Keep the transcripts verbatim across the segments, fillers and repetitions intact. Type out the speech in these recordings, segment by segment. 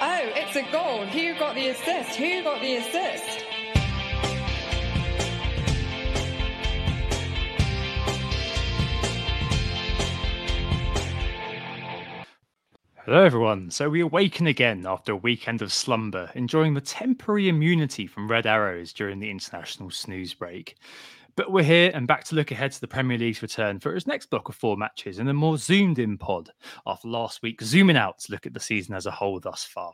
Oh, it's a goal. Who got the assist? Who got the assist? Hello, everyone. So we awaken again after a weekend of slumber, enjoying the temporary immunity from red arrows during the international snooze break. But we're here and back to look ahead to the Premier League's return for its next block of four matches in a more zoomed-in pod after last week's zooming out to look at the season as a whole thus far.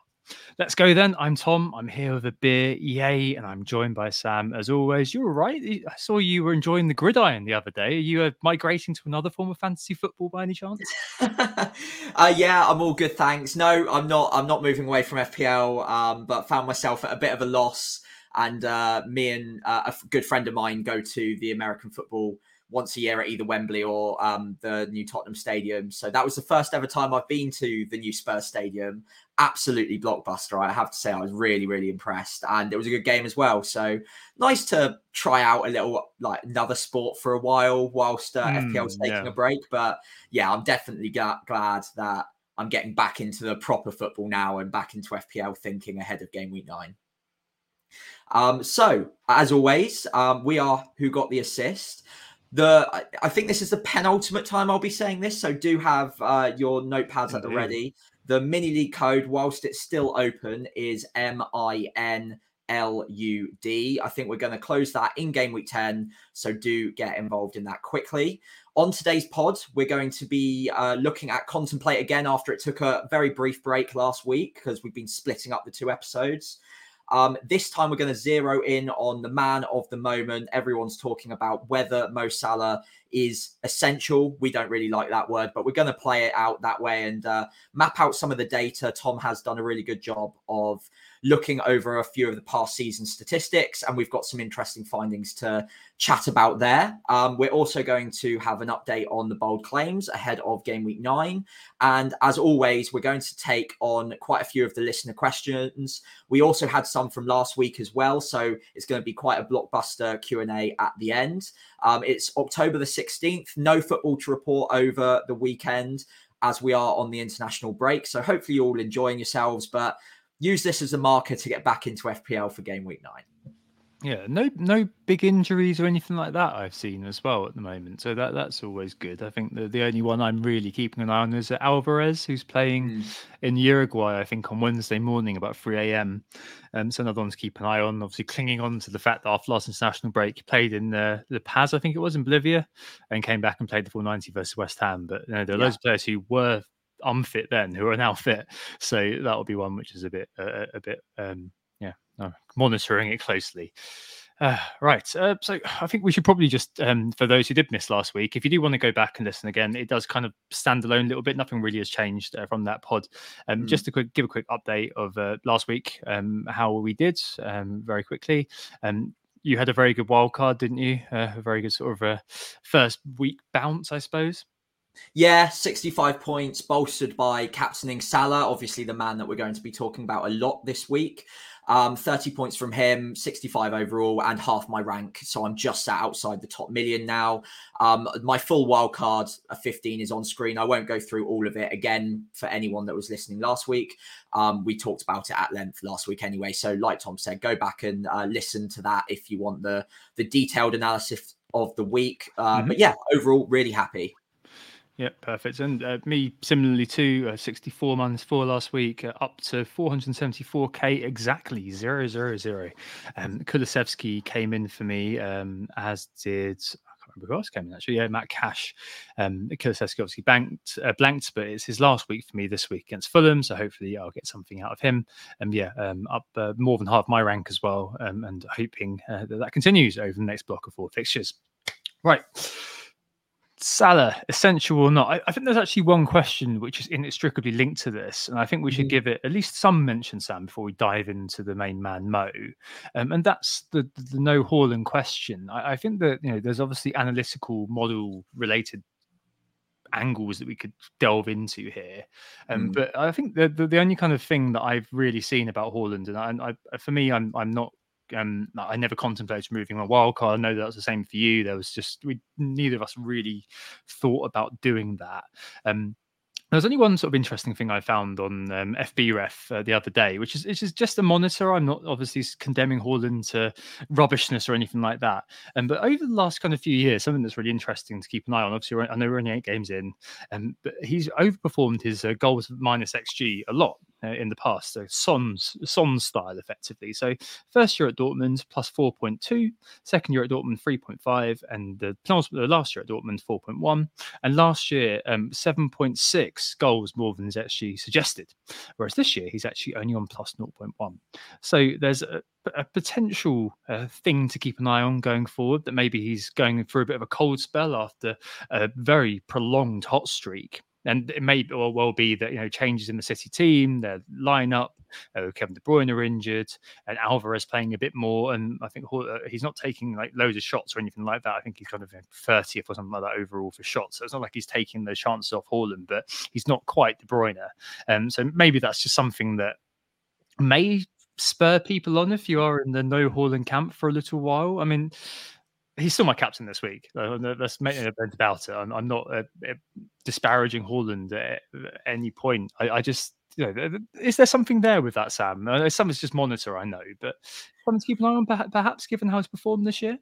Let's go then. I'm Tom. I'm here with a beer. Yay. And I'm joined by Sam. As always, you're all right. I saw you were enjoying the gridiron the other day. Are you uh, migrating to another form of fantasy football by any chance? uh, yeah, I'm all good, thanks. No, I'm not. I'm not moving away from F P L, um, but found myself at a bit of a loss. And uh, me and uh, a f- good friend of mine go to the American football once a year at either Wembley or um, the new Tottenham Stadium. So that was the first ever time I've been to the new Spurs Stadium. Absolutely blockbuster. I have to say I was really, really impressed. And it was a good game as well. So nice to try out a little, like another sport for a while whilst uh, mm, F P L's taking yeah. a break. But yeah, I'm definitely g- glad that I'm getting back into the proper football now and back into F P L thinking ahead of game week nine. Um, so, as always, um, we are Who Got the Assist. The I, I think this is the penultimate time I'll be saying this, so do have uh, your notepads mm-hmm. at the ready. The mini league code, whilst it's still open, is M I N L U D. I think we're going to close that in game week ten, so do get involved in that quickly. On today's pod, we're going to be uh, looking at Contemplate again after it took a very brief break last week because we've been splitting up the two episodes. Um, this time we're going to zero in on the man of the moment. Everyone's talking about whether Mo Salah is essential. We don't really like that word, but we're going to play it out that way and uh, map out some of the data. Tom has done a really good job of looking over a few of the past season statistics, and we've got some interesting findings to chat about there. Um, we're also going to have an update on the bold claims ahead of game week nine. And as always, we're going to take on quite a few of the listener questions. We also had some from last week as well, so it's going to be quite a blockbuster Q and A at the end. Um, it's October the sixteenth. No football to report over the weekend as we are on the international break. So hopefully you're all enjoying yourselves, but use this as a marker to get back into F P L for game week nine. Yeah, no no big injuries or anything like that I've seen as well at the moment. So that, that's always good. I think the, the only one I'm really keeping an eye on is Alvarez, who's playing mm. in Uruguay, I think, on Wednesday morning about three a.m. Um, so another one to keep an eye on, obviously clinging on to the fact that after last international break, he played in the, the Paz, I think it was, in Bolivia, and came back and played the full ninety versus West Ham. But you know, there are yeah. loads of players who were unfit then who are now fit. So that will be one which is a bit, uh, a bit... Um, No, monitoring it closely. Uh, right. Uh, so I think we should probably just, um, for those who did miss last week, if you do want to go back and listen again, it does kind of stand alone a little bit. Nothing really has changed uh, from that pod. Um, mm. Just to quick, give a quick update of uh, last week, um, how we did um, very quickly. Um, you had a very good wild card, didn't you? Uh, a very good sort of uh, first week bounce, I suppose. Yeah, sixty-five points bolstered by captaining Salah, obviously the man that we're going to be talking about a lot this week. Um, thirty points from him, sixty-five overall, and half my rank. So I'm just sat outside the top million now. Um, my full wildcard, a fifteen, is on screen. I won't go through all of it again for anyone that was listening last week. Um, we talked about it at length last week anyway. So like Tom said, go back and uh, listen to that if you want the, the detailed analysis of the week. Uh, mm-hmm. But yeah, overall, really happy. Yeah, perfect. And uh, me, similarly too, uh, sixty-four minus four last week, uh, up to four hundred seventy-four K exactly, zero, zero, zero. Um, Kulisevsky came in for me, um, as did, I can't remember who else came in actually, yeah, Matt Cash. Um, Kulisevsky obviously banked, uh, blanked, but it's his last week for me this week against Fulham, so hopefully I'll get something out of him. And um, yeah, um, up uh, more than half my rank as well, um, and hoping uh, that that continues over the next block of four fixtures. Right. Salah, essential or not? I, I think there's actually one question which is inextricably linked to this, and I think we should give it at least some mention, Sam, before we dive into the main man, Mo. Um, and that's the, the, the no Haaland question. I, I think that, you know, there's obviously analytical model related angles that we could delve into here, um, mm. but I think the, the the only kind of thing that I've really seen about Haaland, and I, I for me, I'm I'm not. Um, I never contemplated moving my wild card. I know that was the same for you. There was just we neither of us really thought about doing that. Um, there's only one sort of interesting thing I found on um, F B Ref uh, the other day, which is it's just a monitor. I'm not obviously condemning Haaland to rubbishness or anything like that. Um, but over the last kind of few years, something that's really interesting to keep an eye on. Obviously, I know we're only eight games in, um, but he's overperformed his uh, goals minus X G a lot in the past, so Son's Son's style effectively. So first year at Dortmund plus four point two, second year at Dortmund three point five, and the last year at Dortmund four point one, and last year um, seven point six goals more than is actually suggested, whereas this year he's actually only on plus zero point one. So there's a a potential uh, thing to keep an eye on going forward, that maybe he's going through a bit of a cold spell after a very prolonged hot streak. And it may well be that, you know, changes in the City team, their lineup, uh, Kevin De Bruyne are injured, and Alvarez playing a bit more. And I think he's not taking like loads of shots or anything like that. I think he's kind of thirtieth or something like that overall for shots. So it's not like he's taking the chances off Haaland, but he's not quite De Bruyne. Um, so maybe that's just something that may spur people on if you are in the no Haaland camp for a little while. I mean, he's still my captain this week. Let's make an event about it. I'm, I'm not uh, disparaging Haaland at any point. I, I just, you know, is there something there with that, Sam? Something's just monitor, I know, but something to keep an eye on, perhaps, given how he's performed this year?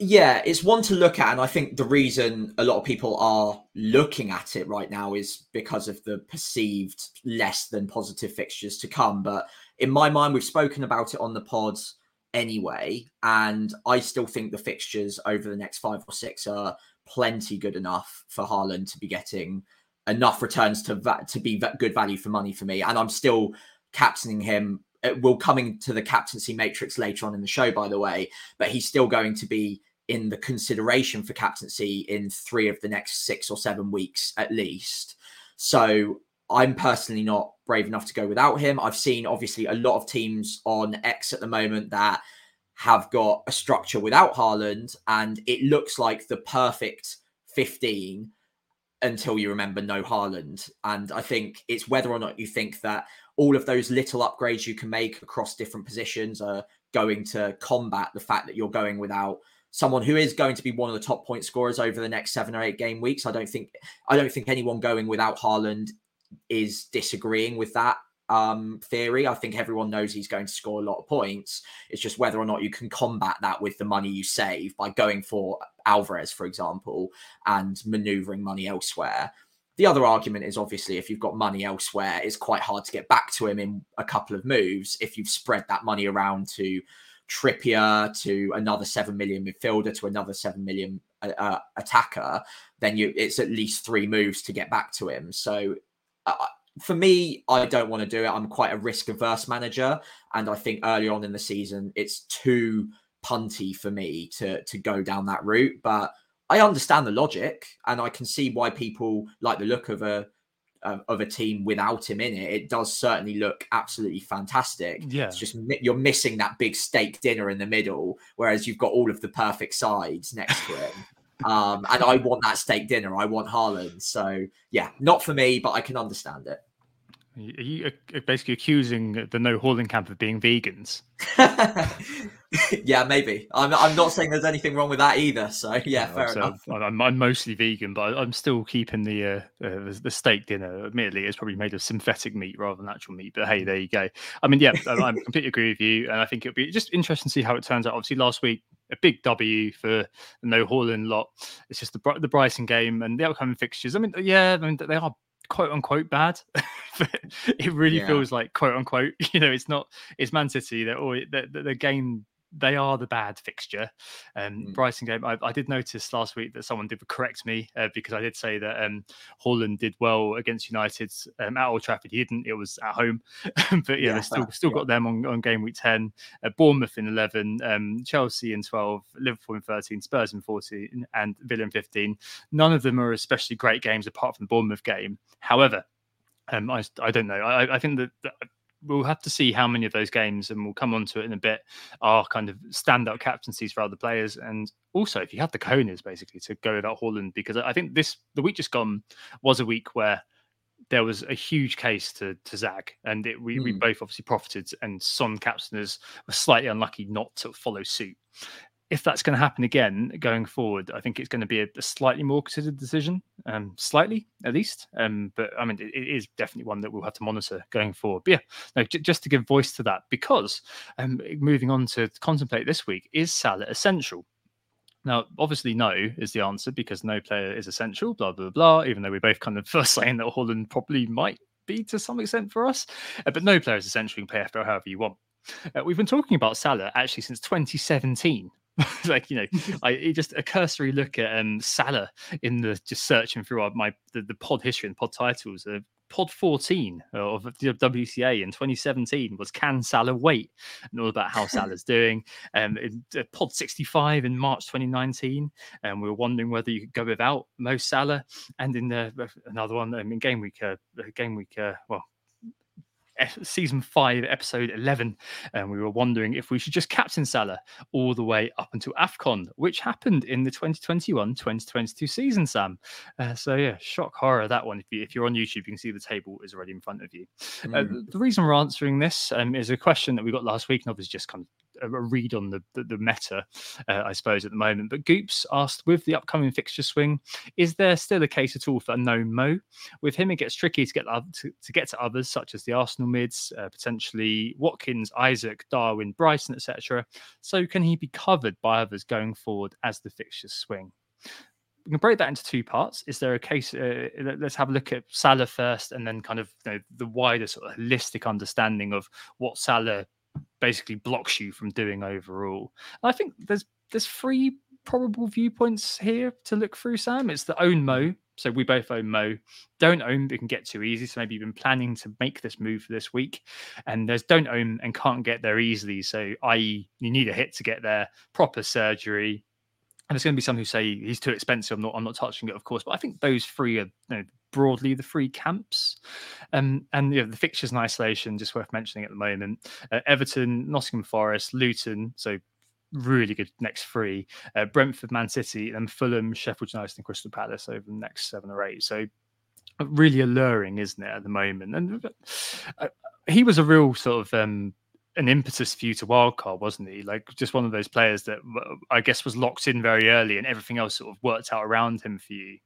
Yeah, it's one to look at. And I think the reason a lot of people are looking at it right now is because of the perceived less than positive fixtures to come. But in my mind, we've spoken about it on the pods anyway, and I still think the fixtures over the next five or six are plenty good enough for Haaland to be getting enough returns to va- to be va- good value for money for me. And I'm still captaining him. We'll coming to the captaincy matrix later on in the show, by the way, but he's still going to be in the consideration for captaincy in three of the next six or seven weeks at least. So I'm personally not brave enough to go without him. I've seen obviously a lot of teams on X at the moment that have got a structure without Haaland, and it looks like the perfect fifteen until you remember no Haaland. And I think it's whether or not you think that all of those little upgrades you can make across different positions are going to combat the fact that you're going without someone who is going to be one of the top point scorers over the next seven or eight game weeks. I don't think I don't think anyone going without Haaland is disagreeing with that um, theory. I think everyone knows he's going to score a lot of points. It's just whether or not you can combat that with the money you save by going for Alvarez, for example, and manoeuvring money elsewhere. The other argument is obviously if you've got money elsewhere, it's quite hard to get back to him in a couple of moves if you've spread that money around to Trippier, to another seven million midfielder, to another seven million uh, attacker, then you it's at least three moves to get back to him. So Uh, for me, I don't want to do it. I'm quite a risk-averse manager, and I think early on in the season, it's too punty for me to, to go down that route. But I understand the logic, and I can see why people like the look of a uh, of a team without him in it. It does certainly look absolutely fantastic. Yeah, it's just you're missing that big steak dinner in the middle, whereas you've got all of the perfect sides next to it. Um, and I want that steak dinner. I want Haaland. So, yeah, not for me, but I can understand it. Are you basically accusing the no Haaland camp of being vegans? Yeah, maybe. I'm, I'm not saying there's anything wrong with that either. So, yeah, no, fair so enough. I'm, I'm mostly vegan, but I'm still keeping the, uh, uh, the steak dinner. Admittedly, it's probably made of synthetic meat rather than actual meat. But, hey, there you go. I mean, yeah, I, I completely agree with you. And I think it'll be just interesting to see how it turns out. Obviously, last week, a big W for the no Haaland lot. It's just the the Brighton game and the upcoming fixtures. I mean, yeah, I mean they are quote unquote bad, but it really yeah. feels like quote unquote. You know, it's not. It's Man City. They're always the the game. They are the bad fixture. Um, mm. Brighton game, I, I did notice last week that someone did correct me uh, because I did say that um, Haaland did well against United um, at Old Trafford. He didn't, it was at home. But yeah, yeah, they still still yeah. got them on, on game week ten. Uh, Bournemouth in eleven, um, Chelsea in twelve, Liverpool in thirteen, Spurs in fourteen and Villa in fifteen. None of them are especially great games apart from the Bournemouth game. However, um, I, I don't know. I, I think that... that we'll have to see how many of those games, and we'll come on to it in a bit, are kind of standout captaincies for other players. And also, if you have the cojones, basically, to go without Haaland, because I think this the week just gone was a week where there was a huge case to to Zag, and it, we, mm. we both obviously profited, and Son captainers were slightly unlucky not to follow suit. If that's going to happen again going forward, I think it's going to be a, a slightly more considered decision, um, slightly at least. Um, but I mean, it, it is definitely one that we'll have to monitor going forward. But yeah, no, j- just to give voice to that, because um, moving on to contemplate this week, is Salah essential? Now, obviously, no is the answer because no player is essential, blah, blah, blah, even though we both kind of first saying that Haaland probably might be to some extent for us. Uh, but no player is essential. You can play F P L however you want. Uh, we've been talking about Salah actually since twenty seventeen. Like, you know, I just a cursory look at um, Salah in the just searching through our, my the, the pod history and pod titles. Uh, pod fourteen of the W C A in twenty seventeen was Can Salah Wait? And all about how Salah's doing. Um, in, uh, pod sixty-five in March twenty nineteen, and um, we were wondering whether you could go without Mo Salah. And in the, uh, another one, I mean, game week, uh, game week, uh, well. Season five, episode eleven, and we were wondering if we should just captain Salah all the way up until AFCON, which happened in the twenty twenty-one twenty twenty-two season, Sam. Uh, so yeah, shock horror, that one. If, you, if you're on YouTube, you can see the table is already in front of you. Mm. Uh, the, the reason we're answering this um, is a question that we got last week, and obviously just kind of a, a read on the, the, the meta, uh, I suppose, at the moment. But Goops asked, with the upcoming fixture swing, is there still a case at all for no Mo? With him, it gets tricky to get to, to, get to others, such as the Arsenal mids, uh, potentially Watkins, Isaac, Darwin, Bryson, et cetera. So can he be covered by others going forward as the fixtures swing? We can break that into two parts. Is there a case? Uh, let's have a look at Salah first, and then kind of, you know, the wider sort of holistic understanding of what Salah basically blocks you from doing overall. And I think there's there's three probable viewpoints here to look through, Sam. It's the own Mo. So we both own Mo. Don't own, it can get too easy. So maybe you've been planning to make this move for this week. And there's don't own and can't get there easily. So that is you need a hit to get there, proper surgery. And there's going to be some who say he's too expensive. I'm not, I'm not touching it, of course. But I think those three are, you know, broadly the three camps. Um, and you know, the fixtures in isolation, just worth mentioning at the moment. Uh, Everton, Nottingham Forest, Luton. So really good next three, uh, Brentford, Man City, and Fulham, Sheffield United and Crystal Palace over the next seven or eight. So really alluring, isn't it, at the moment? And uh, he was a real sort of um, an impetus for you to wildcard, wasn't he? Like, just one of those players that I guess was locked in very early and everything else sort of worked out around him for you.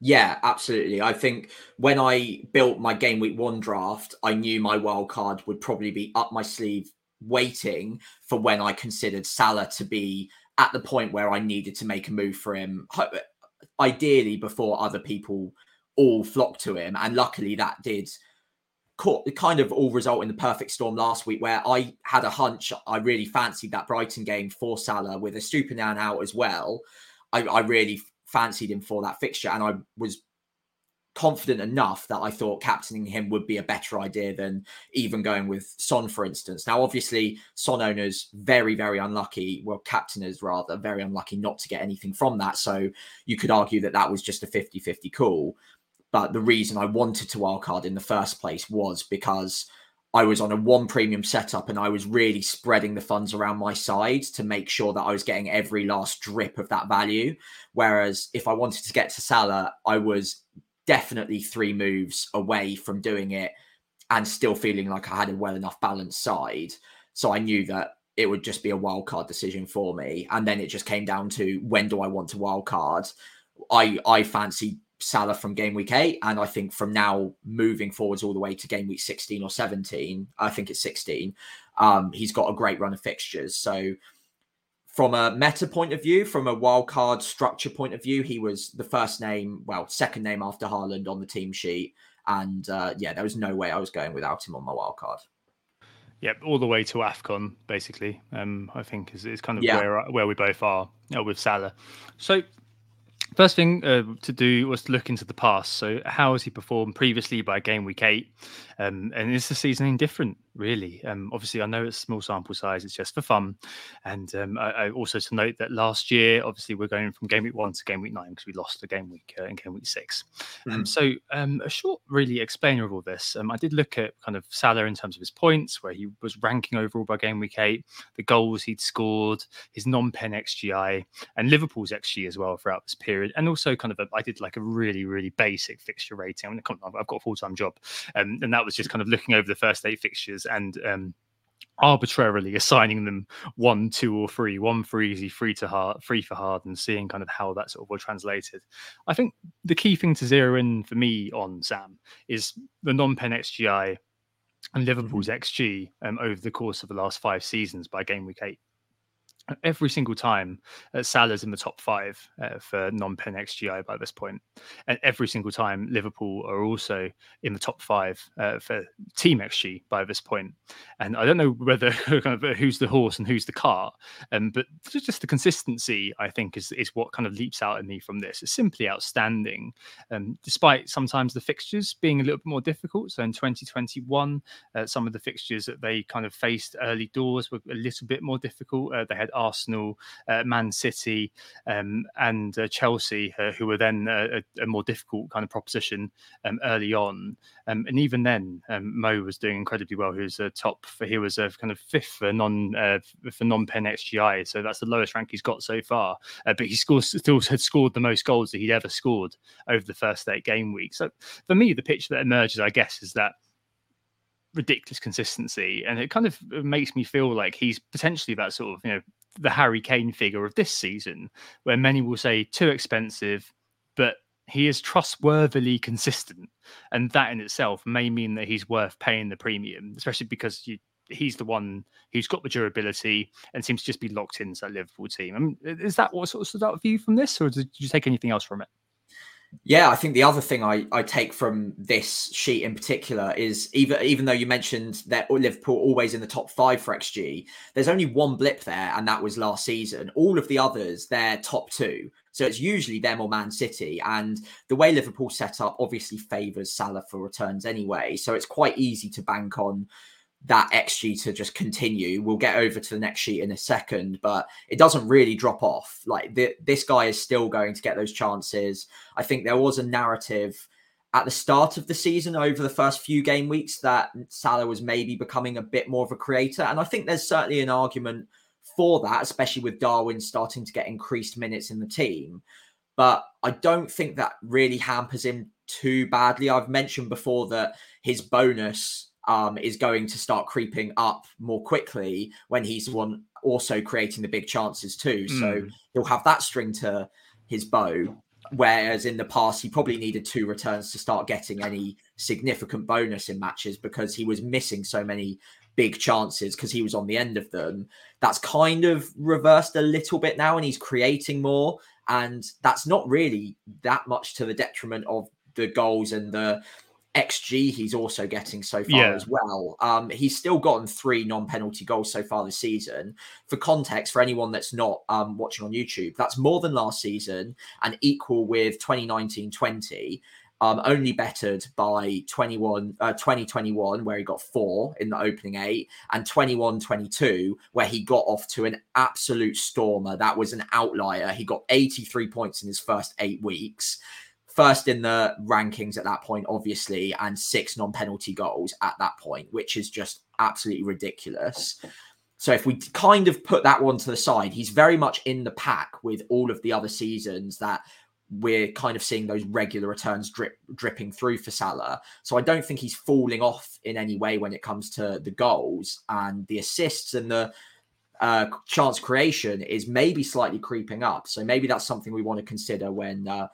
Yeah, absolutely. I think when I built my game week one draft, I knew my wildcard would probably be up my sleeve waiting for when I considered Salah to be at the point where I needed to make a move for him, ideally before other people all flocked to him. And luckily that did kind of all result in the perfect storm last week, where I had a hunch. I really fancied that Brighton game for Salah with Estupiñán out as well. I, I really fancied him for that fixture, and I was confident enough that I thought captaining him would be a better idea than even going with Son, for instance. Now, obviously, Son owners, very, very unlucky. Well, captainers, rather, very unlucky not to get anything from that. So you could argue that that was just a fifty-fifty call. But the reason I wanted to wildcard in the first place was because I was on a one premium setup and I was really spreading the funds around my side to make sure that I was getting every last drip of that value. Whereas if I wanted to get to Salah, I was definitely three moves away from doing it and still feeling like I had a well enough balanced side. So I knew that it would just be a wildcard decision for me. And then it just came down to, when do I want to wildcard? I, I fancy Salah from game week eight. And I think from now moving forwards all the way to game week sixteen or seventeen, I think it's sixteen. Um, he's got a great run of fixtures. So From a meta point of view, from a wildcard structure point of view, he was the first name, well, second name after Haaland on the team sheet. And uh, yeah, there was no way I was going without him on my wildcard. Yep, all the way to AFCON, basically, um, I think is, is kind of yeah. where where we both are you know, with Salah. So first thing uh, to do was to look into the past. So how has he performed previously by game week eight? Um, and is the season indifferent, really? Um, obviously, I know it's small sample size. It's just for fun. And um, I, I also to note that last year, obviously, we're going from game week one to game week nine because we lost the game week uh, in game week six. Mm. Um, so um, a short, really explainer of all this. Um, I did look at kind of Salah in terms of his points, where he was ranking overall by game week eight, the goals he'd scored, his non-pen X G I, and Liverpool's X G as well throughout this period. And also kind of a, I did like a really, really basic fixture rating. I mean, I've got a full-time job. Um, and that was just kind of looking over the first eight fixtures and um, arbitrarily assigning them one, two or three, one for easy, three to hard, three for hard, and seeing kind of how that sort of all translated. I think the key thing to zero in for me on, Sam, is the non-pen X G I and Liverpool's mm-hmm. X G um, over the course of the last five seasons by game week eight. Every single time, uh, Salah's in the top five uh, for non-pen X G I by this point. And every single time, Liverpool are also in the top five uh, for team X G by this point. And I don't know whether kind of who's the horse and who's the cart, um, but just the consistency, I think, is, is what kind of leaps out at me from this. It's simply outstanding, um, despite sometimes the fixtures being a little bit more difficult. So in twenty twenty-one, uh, some of the fixtures that they kind of faced early doors were a little bit more difficult. Uh, they had Arsenal, uh, Man City, um, and uh, Chelsea, uh, who were then uh, a, a more difficult kind of proposition um, early on. Um, and even then, um, Mo was doing incredibly well. He was uh, top. For, he was uh, kind of fifth for non uh, for non-pen X G I, so that's the lowest rank he's got so far. Uh, but he scores, still had scored the most goals that he'd ever scored over the first eight game weeks. So for me, the picture that emerges, I guess, is that ridiculous consistency, and it kind of makes me feel like he's potentially that sort of you know. the Harry Kane figure of this season, where many will say too expensive, but he is trustworthily consistent. And that in itself may mean that he's worth paying the premium, especially because you, he's the one who's got the durability and seems to just be locked into that Liverpool team. I mean, is that what sort of stood out for you from this, or did you take anything else from it? Yeah, I think the other thing I, I take from this sheet in particular is even even though you mentioned that Liverpool always in the top five for X G, there's only one blip there, and that was last season. All of the others, they're top two. So it's usually them or Man City. And the way Liverpool set up obviously favours Salah for returns anyway. So it's quite easy to bank on that X G to just continue. We'll get over to the next sheet in a second, but it doesn't really drop off. Like th- this guy is still going to get those chances. I think there was a narrative at the start of the season over the first few game weeks that Salah was maybe becoming a bit more of a creator. And I think there's certainly an argument for that, especially with Darwin starting to get increased minutes in the team. But I don't think that really hampers him too badly. I've mentioned before that his bonus Um, is going to start creeping up more quickly when he's one also creating the big chances too. Mm. So he'll have that string to his bow, whereas in the past he probably needed two returns to start getting any significant bonus in matches because he was missing so many big chances because he was on the end of them. That's kind of reversed a little bit now, and he's creating more, and that's not really that much to the detriment of the goals and the X G he's also getting so far yeah. as well. Um, he's still gotten three non-penalty goals so far this season. For context, for anyone that's not um, watching on YouTube, that's more than last season and equal with twenty nineteen twenty, um, only bettered by twenty-one, uh, twenty twenty-one, where he got four in the opening eight, and twenty-one twenty-two, where he got off to an absolute stormer. That was an outlier. He got eighty-three points in his first eight weeks. First in the rankings at that point, obviously, and six non-penalty goals at that point, which is just absolutely ridiculous. So if we kind of put that one to the side, he's very much in the pack with all of the other seasons that we're kind of seeing those regular returns drip, dripping through for Salah. So I don't think he's falling off in any way when it comes to the goals, and the assists and the uh, chance creation is maybe slightly creeping up. So maybe that's something we want to consider when uh,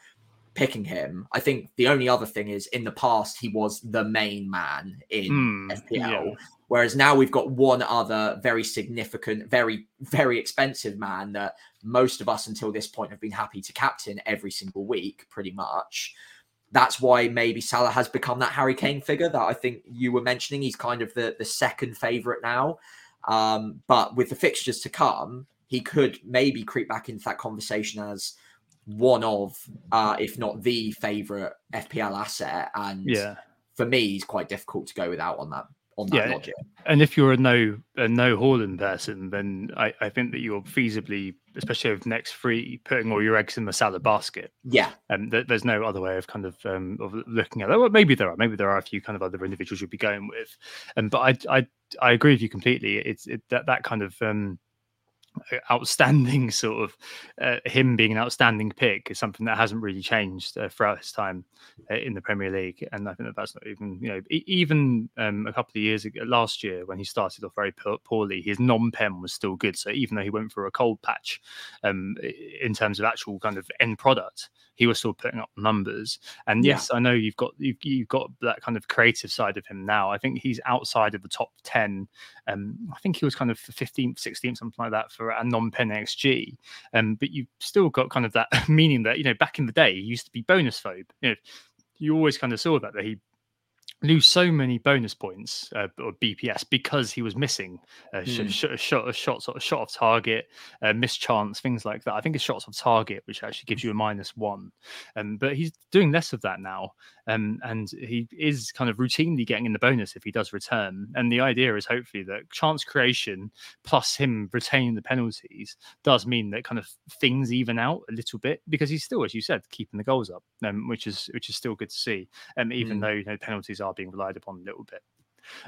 picking him. I think the only other thing is in the past, he was the main man in mm, F P L. Yeah. Whereas now we've got one other very significant, very, very expensive man that most of us until this point have been happy to captain every single week, pretty much. That's why maybe Salah has become that Harry Kane figure that I think you were mentioning. He's kind of the, the second favourite now. Um, but with the fixtures to come, he could maybe creep back into that conversation as one of, uh, if not the favourite F P L asset. And yeah. for me, he's quite difficult to go without on that. On that yeah. logic. And if you're a no a no Haaland person, then I, I think that you're feasibly, especially over the next three, putting all your eggs in the Salah basket. Yeah. And um, th- there's no other way of kind of um, of looking at that. Well, maybe there are. Maybe there are a few kind of other individuals you'll be going with. Um, but I I I agree with you completely. It's it, that that kind of um, outstanding sort of uh, him being an outstanding pick is something that hasn't really changed uh, throughout his time uh, in the Premier League, and I think that that's not even you know e- even um, a couple of years ago last year when he started off very p- poorly, his non-pen was still good. So even though he went through a cold patch um, in terms of actual kind of end product, he was still putting up numbers. And yes, yeah. I know you've got you've, you've got that kind of creative side of him now. I think he's outside of the top ten. Um, I think he was kind of fifteenth, sixteenth, something like that for a non-pen X G, um, but you've still got kind of that meaning that, you know, back in the day, he used to be bonus phobe. You know, you always kind of saw that, that he lose so many bonus points uh, or B P S because he was missing uh, mm. sh- sh- shot, a shot, sort of shot off target, uh, missed chance, things like that. I think it's shots off target, which actually gives you a minus one. Um, but he's doing less of that now. Um, and he is kind of routinely getting in the bonus if he does return. And the idea is hopefully that chance creation plus him retaining the penalties does mean that kind of things even out a little bit, because he's still, as you said, keeping the goals up, um, which is which is still good to see, um, even mm. though you know, penalties are are being relied upon a little bit.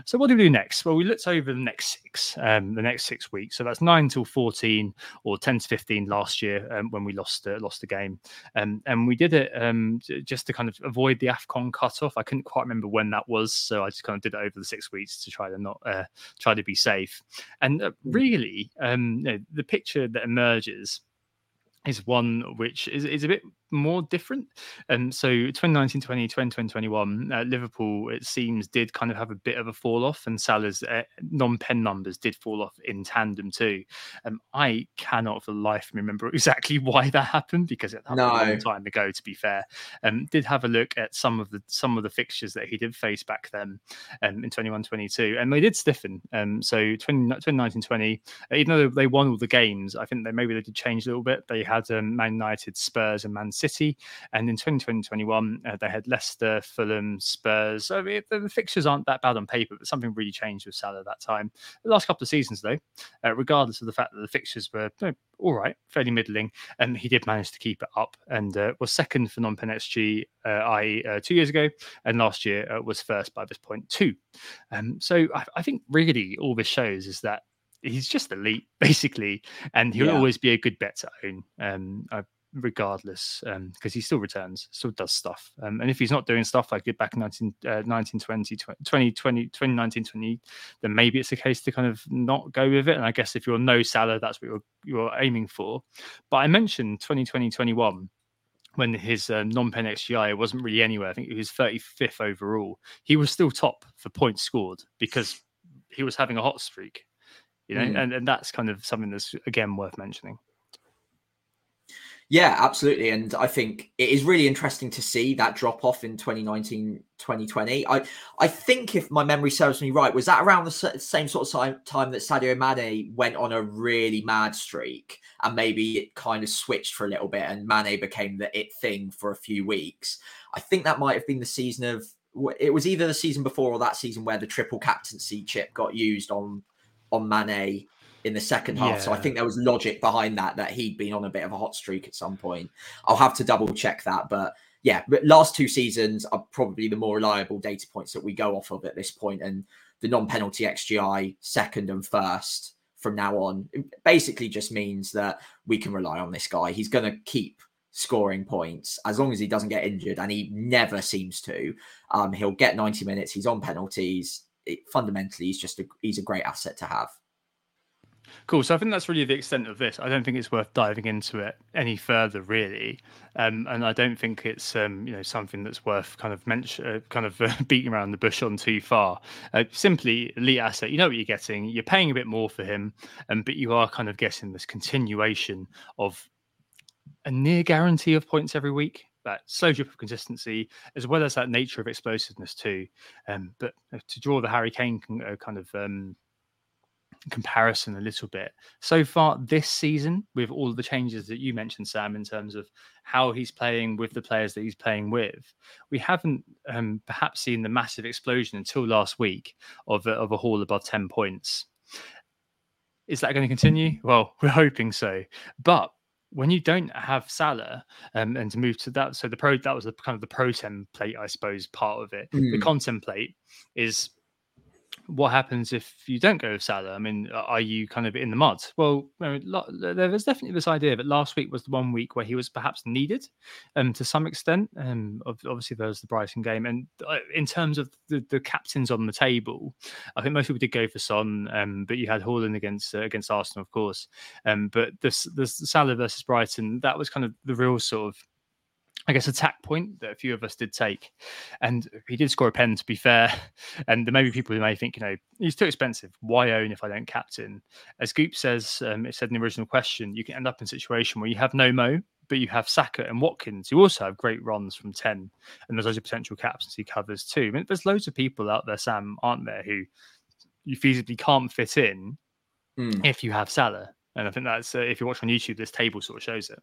So what do we do next? Well, we looked over the next six, um, the next six weeks. So that's nine till fourteen, or ten to fifteen last year um, when we lost uh, lost the game, um, and we did it um, just to kind of avoid the AFCON cutoff. I couldn't quite remember when that was, so I just kind of did it over the six weeks to try to not uh, try to be safe. And uh, really, um, you know, the picture that emerges is one which is, is a bit more different. And um, so twenty nineteen, twenty twenty, twenty twenty-one, uh, Liverpool, it seems, did kind of have a bit of a fall off, and Salah's uh, non-pen numbers did fall off in tandem too. Um, I cannot for the life of me remember exactly why that happened, because it happened no. a long time ago, to be fair. Um, did have a look at some of the some of the fixtures that he did face back then um, in twenty-one twenty-two, and they did stiffen. Um, so twenty nineteen twenty, uh, even though they won all the games, I think they maybe they did change a little bit. They had um, Man United, Spurs and Man City, and in twenty twenty, twenty-one uh, they had Leicester, Fulham, Spurs. So I mean, the, the fixtures aren't that bad on paper, but something really changed with Salah that time. The last couple of seasons, though, uh, regardless of the fact that the fixtures were you know, all right, fairly middling, and um, he did manage to keep it up, and uh, was second for non-pen X G, that is, uh, two years ago, and last year uh, was first by this point too. Um, so I, I think really all this shows is that he's just elite, basically, and he'll yeah. always be a good bet to own. Um, I, regardless um because he still returns, still does stuff, um, and if he's not doing stuff like did back in nineteen, uh, nineteen twenty, twenty twenty, twenty nineteen twenty, then maybe it's a case to kind of not go with it. And I guess if you're no Salah, that's what you're you're aiming for. But I mentioned twenty twenty, twenty-one when his um, non-pen X G I wasn't really anywhere. I think it was thirty-fifth overall. He was still top for points scored because he was having a hot streak, you know mm. and, and that's kind of something that's again worth mentioning. Yeah, absolutely. And I think it is really interesting to see that drop off in twenty nineteen, twenty twenty. I, I think if my memory serves me right, was that around the same sort of time that Sadio Mane went on a really mad streak, and maybe it kind of switched for a little bit and Mane became the it thing for a few weeks. I think that might have been the season of, it was either the season before or that season where the triple captaincy chip got used on, on Mane in the second half. Yeah. So I think there was logic behind that, that he'd been on a bit of a hot streak at some point. I'll have to double check that. But yeah, last two seasons are probably the more reliable data points that we go off of at this point. And the non-penalty X G I second and first from now on, it basically just means that we can rely on this guy. He's going to keep scoring points as long as he doesn't get injured. And he never seems to. Um, he'll get ninety minutes. He's on penalties. It, fundamentally, he's just a, he's a great asset to have. Cool. So I think that's really the extent of this. I don't think it's worth diving into it any further, really. Um, and I don't think it's um, you know something that's worth kind of mention, uh, kind of uh, beating around the bush on too far. Uh, simply, elite asset. You know what you're getting. You're paying a bit more for him, and um, but you are kind of getting this continuation of a near guarantee of points every week. That slow drip of consistency, as well as that nature of explosiveness too. Um, but to draw the Harry Kane kind of um, comparison a little bit, so far this season, with all of the changes that you mentioned, Sam, in terms of how he's playing with the players that he's playing with, we haven't um, perhaps seen the massive explosion until last week of a, of a haul above ten points. Is that going to continue? Well, we're hoping so. But when you don't have Salah um, and to move to that, so the pro that was the kind of the pro template, I suppose, part of it. Mm. The contemplate is what happens if you don't go with Salah. I mean, are you kind of in the mud? Well, there was definitely this idea that last week was the one week where he was perhaps needed, um, to some extent. Um, obviously there was the Brighton game, and in terms of the, the captains on the table, I think most people did go for Son, um, but you had Haaland against uh, against Arsenal, of course. Um, but this, this Salah versus Brighton, that was kind of the real sort of, I guess, attack point that a few of us did take. And he did score a pen, to be fair. And there may be people who may think, you know, he's too expensive. Why own if I don't captain? As Goop says, um, it said in the original question, you can end up in a situation where you have no Mo, but you have Saka and Watkins, who also have great runs from ten. And there's loads of potential captaincy covers too. I mean, there's loads of people out there, Sam, aren't there, who you feasibly can't fit in mm. if you have Salah. And I think that's, uh, if you watch on YouTube, this table sort of shows it.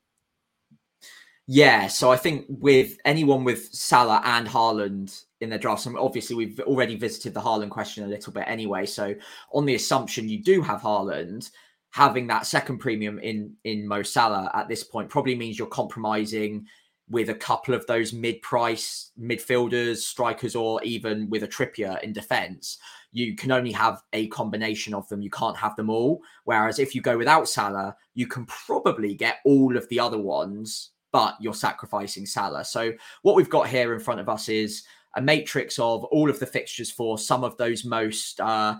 Yeah, so I think with anyone with Salah and Haaland in their drafts, and obviously we've already visited the Haaland question a little bit anyway, so on the assumption you do have Haaland, having that second premium in, in Mo Salah at this point probably means you're compromising with a couple of those mid-price midfielders, strikers, or even with a Trippier in defence. You can only have a combination of them. You can't have them all. Whereas if you go without Salah, you can probably get all of the other ones, but you're sacrificing Salah. So what we've got here in front of us is a matrix of all of the fixtures for some of those most, uh,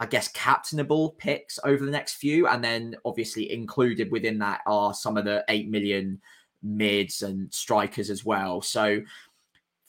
I guess, captainable picks over the next few. And then obviously included within that are some of the eight million mids and strikers as well. So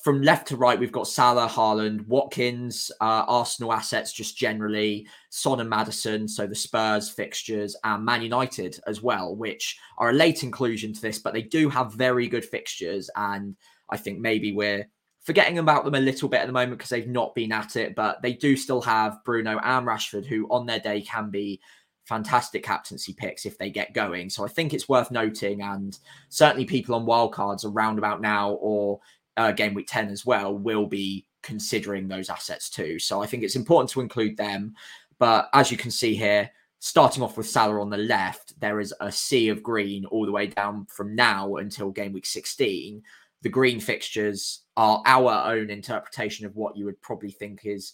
from left to right, we've got Salah, Haaland, Watkins, uh, Arsenal assets just generally, Son and Maddison, so the Spurs fixtures, and Man United as well, which are a late inclusion to this, but they do have very good fixtures. And I think maybe we're forgetting about them a little bit at the moment because they've not been at it, but they do still have Bruno and Rashford, who on their day can be fantastic captaincy picks if they get going. So I think it's worth noting, and certainly people on wildcards around about now or Uh, game week ten as well will be considering those assets too. So I think it's important to include them. But as you can see here, starting off with Salah on the left, there is a sea of green all the way down from now until game week sixteen. The green fixtures are our own interpretation of what you would probably think is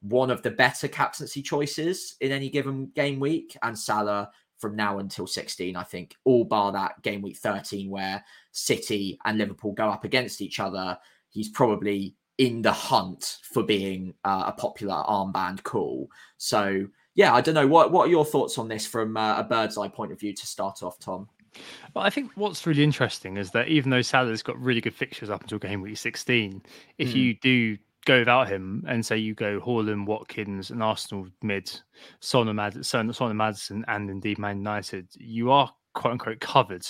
one of the better captaincy choices in any given game week. And Salah from now until sixteen, I think, all bar that game week thirteen where City and Liverpool go up against each other, he's probably in the hunt for being uh, a popular armband call. So, yeah, I don't know. What, what are your thoughts on this from uh, a bird's eye point of view to start off, Tom? Well, I think what's really interesting is that even though Salah's got really good fixtures up until game week sixteen, if mm. you do go without him and say you go Haaland, Watkins, and Arsenal mid, Son and Maddison, Son and Maddison, and indeed Man United, you are quote unquote covered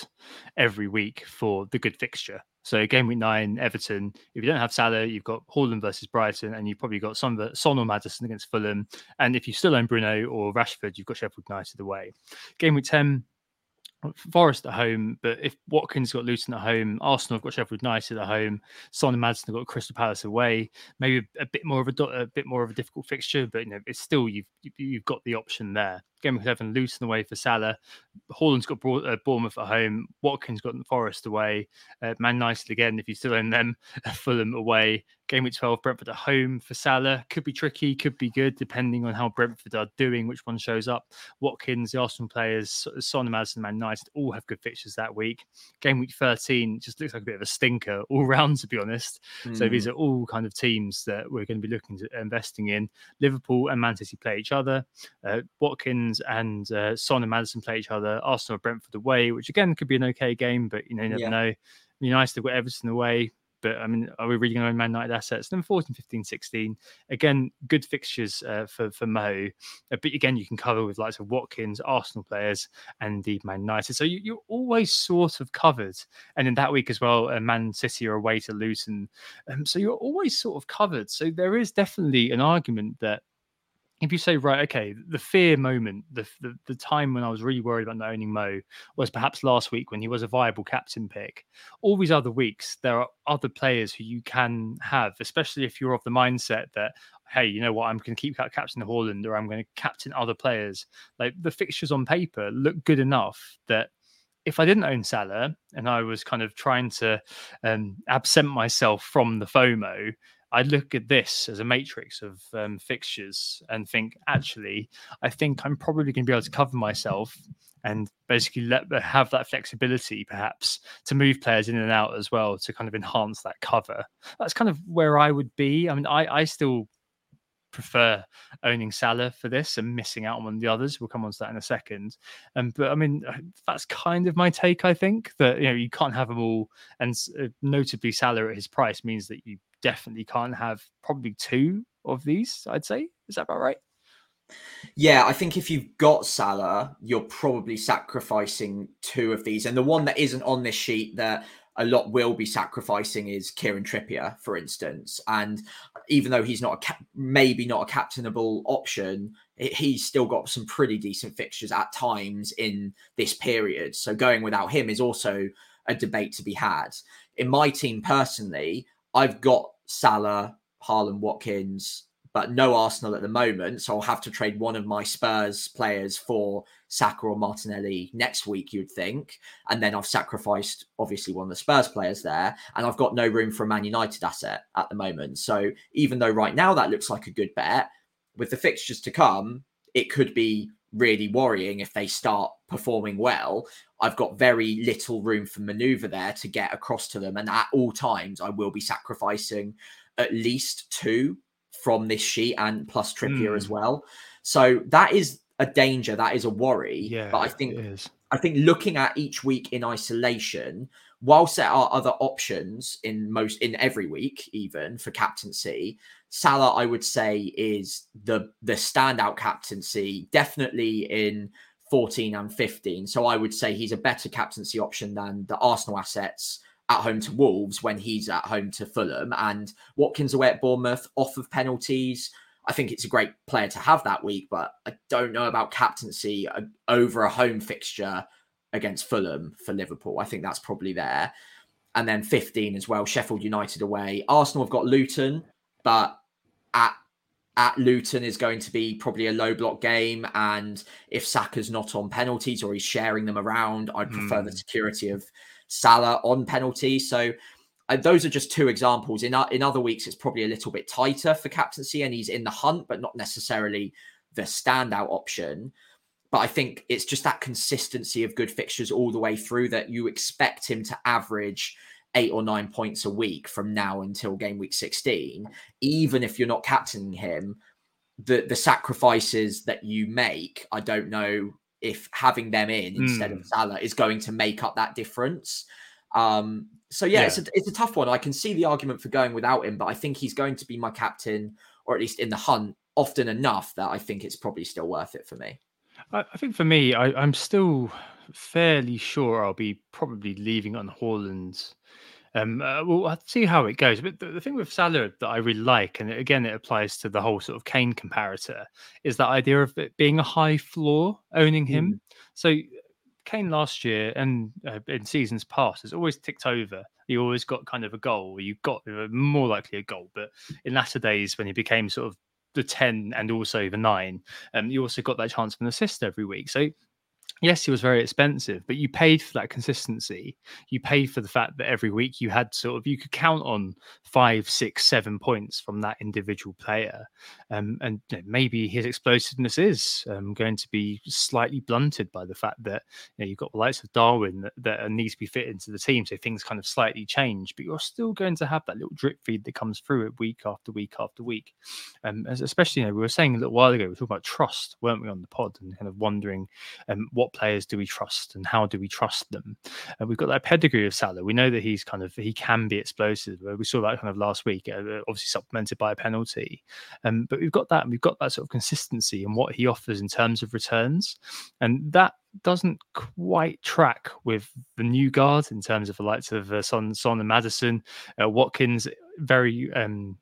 every week for the good fixture. So game week nine, Everton, if you don't have Salah, you've got Haaland versus Brighton, and you've probably got Son, Son or Maddison against Fulham. And if you still own Bruno or Rashford, you've got Sheffield United away. Game week ten, Forest at home, but if Watkins got Luton at home, Arsenal have got Sheffield United at home, Son and Maddison have got Crystal Palace away. Maybe a bit more of a, a bit more of a difficult fixture, but you know it's still you've you've got the option there. Game week eleven, Luton away for Salah, Haaland's got Bour- uh, Bournemouth at home, Watkins got Forest away, uh, Man United again if you still own them, Fulham away. Game week twelve, Brentford at home for Salah. Could be tricky, could be good, depending on how Brentford are doing, which one shows up. Watkins, the Arsenal players, Son, Maddison, Man United all have good fixtures that week. Game week thirteen just looks like a bit of a stinker all round, to be honest. Mm. So these are all kind of teams that we're going to be looking to investing in. Liverpool and Man City play each other. Uh, Watkins, Watkins and uh, Son and Maddison play each other. Arsenal, Brentford away, which again could be an okay game, but you know, you never yeah. know. United got Everton away, but I mean, are we really going to own Man United assets? Then fourteen, fifteen, sixteen. Again, good fixtures uh, for, for Mo. But again, you can cover with likes of Watkins, Arsenal players, and the Man United. So you, you're always sort of covered. And in that week as well, uh, Man City are away to Luton. Um, so you're always sort of covered. So there is definitely an argument that if you say, right, okay, the fear moment, the, the the time when I was really worried about not owning Mo was perhaps last week when he was a viable captain pick. All these other weeks, there are other players who you can have, especially if you're of the mindset that, hey, you know what, I'm going to keep captain Haaland or I'm going to captain other players. Like the fixtures on paper look good enough that if I didn't own Salah and I was kind of trying to um, absent myself from the FOMO, I look at this as a matrix of um, fixtures and think, actually, I think I'm probably going to be able to cover myself and basically let have that flexibility, perhaps, to move players in and out as well to kind of enhance that cover. That's kind of where I would be. I mean, I, I still prefer owning Salah for this and missing out on one of the others. We'll come on to that in a second. Um, but I mean, that's kind of my take, I think, that, you know, you can't have them all. And uh, notably, Salah at his price means that you definitely can't have probably two of these, I'd say. Is that about right? Yeah, I think if you've got Salah, you're probably sacrificing two of these. And the one that isn't on this sheet that a lot will be sacrificing is Kieran Trippier, for instance. And even though he's not a cap- maybe not a captainable option, it, he's still got some pretty decent fixtures at times in this period. So going without him is also a debate to be had. In my team personally, I've got Salah, Haaland, Watkins, but no Arsenal at the moment. So I'll have to trade one of my Spurs players for Saka or Martinelli next week, you'd think. And then I've sacrificed, obviously, one of the Spurs players there. And I've got no room for a Man United asset at the moment. So even though right now that looks like a good bet, with the fixtures to come, it could be really worrying if they start performing well. I've got very little room for manoeuvre there to get across to them. And at all times, I will be sacrificing at least two from this sheet and plus Trippier mm. as well. So that is a danger. That is a worry. Yeah, but I think I think looking at each week in isolation, whilst there are other options in most in every week, even for captaincy, Salah, I would say, is the the standout captaincy, definitely in fourteen and fifteen. So I would say he's a better captaincy option than the Arsenal assets at home to Wolves when he's at home to Fulham, and Watkins away at Bournemouth off of penalties. I think it's a great player to have that week, but I don't know about captaincy over a home fixture against Fulham for Liverpool. I think that's probably there. And then fifteen as well, Sheffield United away. Arsenal have got Luton, but at At Luton is going to be probably a low block game. And if Saka's not on penalties or he's sharing them around, I'd prefer mm. the security of Salah on penalties. So uh, those are just two examples. In, uh, in other weeks, it's probably a little bit tighter for captaincy and he's in the hunt, but not necessarily the standout option. But I think it's just that consistency of good fixtures all the way through that you expect him to average eight or nine points a week from now until game week sixteen, even if you're not captaining him. The, the sacrifices that you make, I don't know if having them in mm. instead of Salah is going to make up that difference. Um, so yeah, yeah. It's, a, it's a tough one. I can see the argument for going without him, but I think he's going to be my captain, or at least in the hunt, often enough that I think it's probably still worth it for me. I, I think for me, I, I'm still fairly sure I'll be probably leaving on Haaland. Um, uh, we'll have to see how it goes. But the, the thing with Salah that I really like, and again, it applies to the whole sort of Kane comparator, is that idea of it being a high floor, owning him. Mm. So Kane last year and uh, in seasons past has always ticked over. You always got kind of a goal. You got more likely a goal. But in latter days, when he became sort of the ten and also the nine, um, you also got that chance of an assist every week. So yes, it was very expensive, but you paid for that consistency. You paid for the fact that every week you had sort of, you could count on five, six, seven points from that individual player. Um, and you know, maybe his explosiveness is um, going to be slightly blunted by the fact that you know, you've got the likes of Darwin that, that needs to be fit into the team. So things kind of slightly change, but you're still going to have that little drip feed that comes through it week after week after week. Um, especially, you know, we were saying a little while ago, we were talking about trust, weren't we, on the pod, and kind of wondering um, what players do we trust and how do we trust them? And we've got that pedigree of Salah. We know that he's kind of, he can be explosive. We saw that kind of last week, uh, obviously supplemented by a penalty. Um, but we've got that, and we've got that sort of consistency in what he offers in terms of returns. And that doesn't quite track with the new guard in terms of the likes of uh, Son, Son and Maddison, uh, Watkins, very... Um,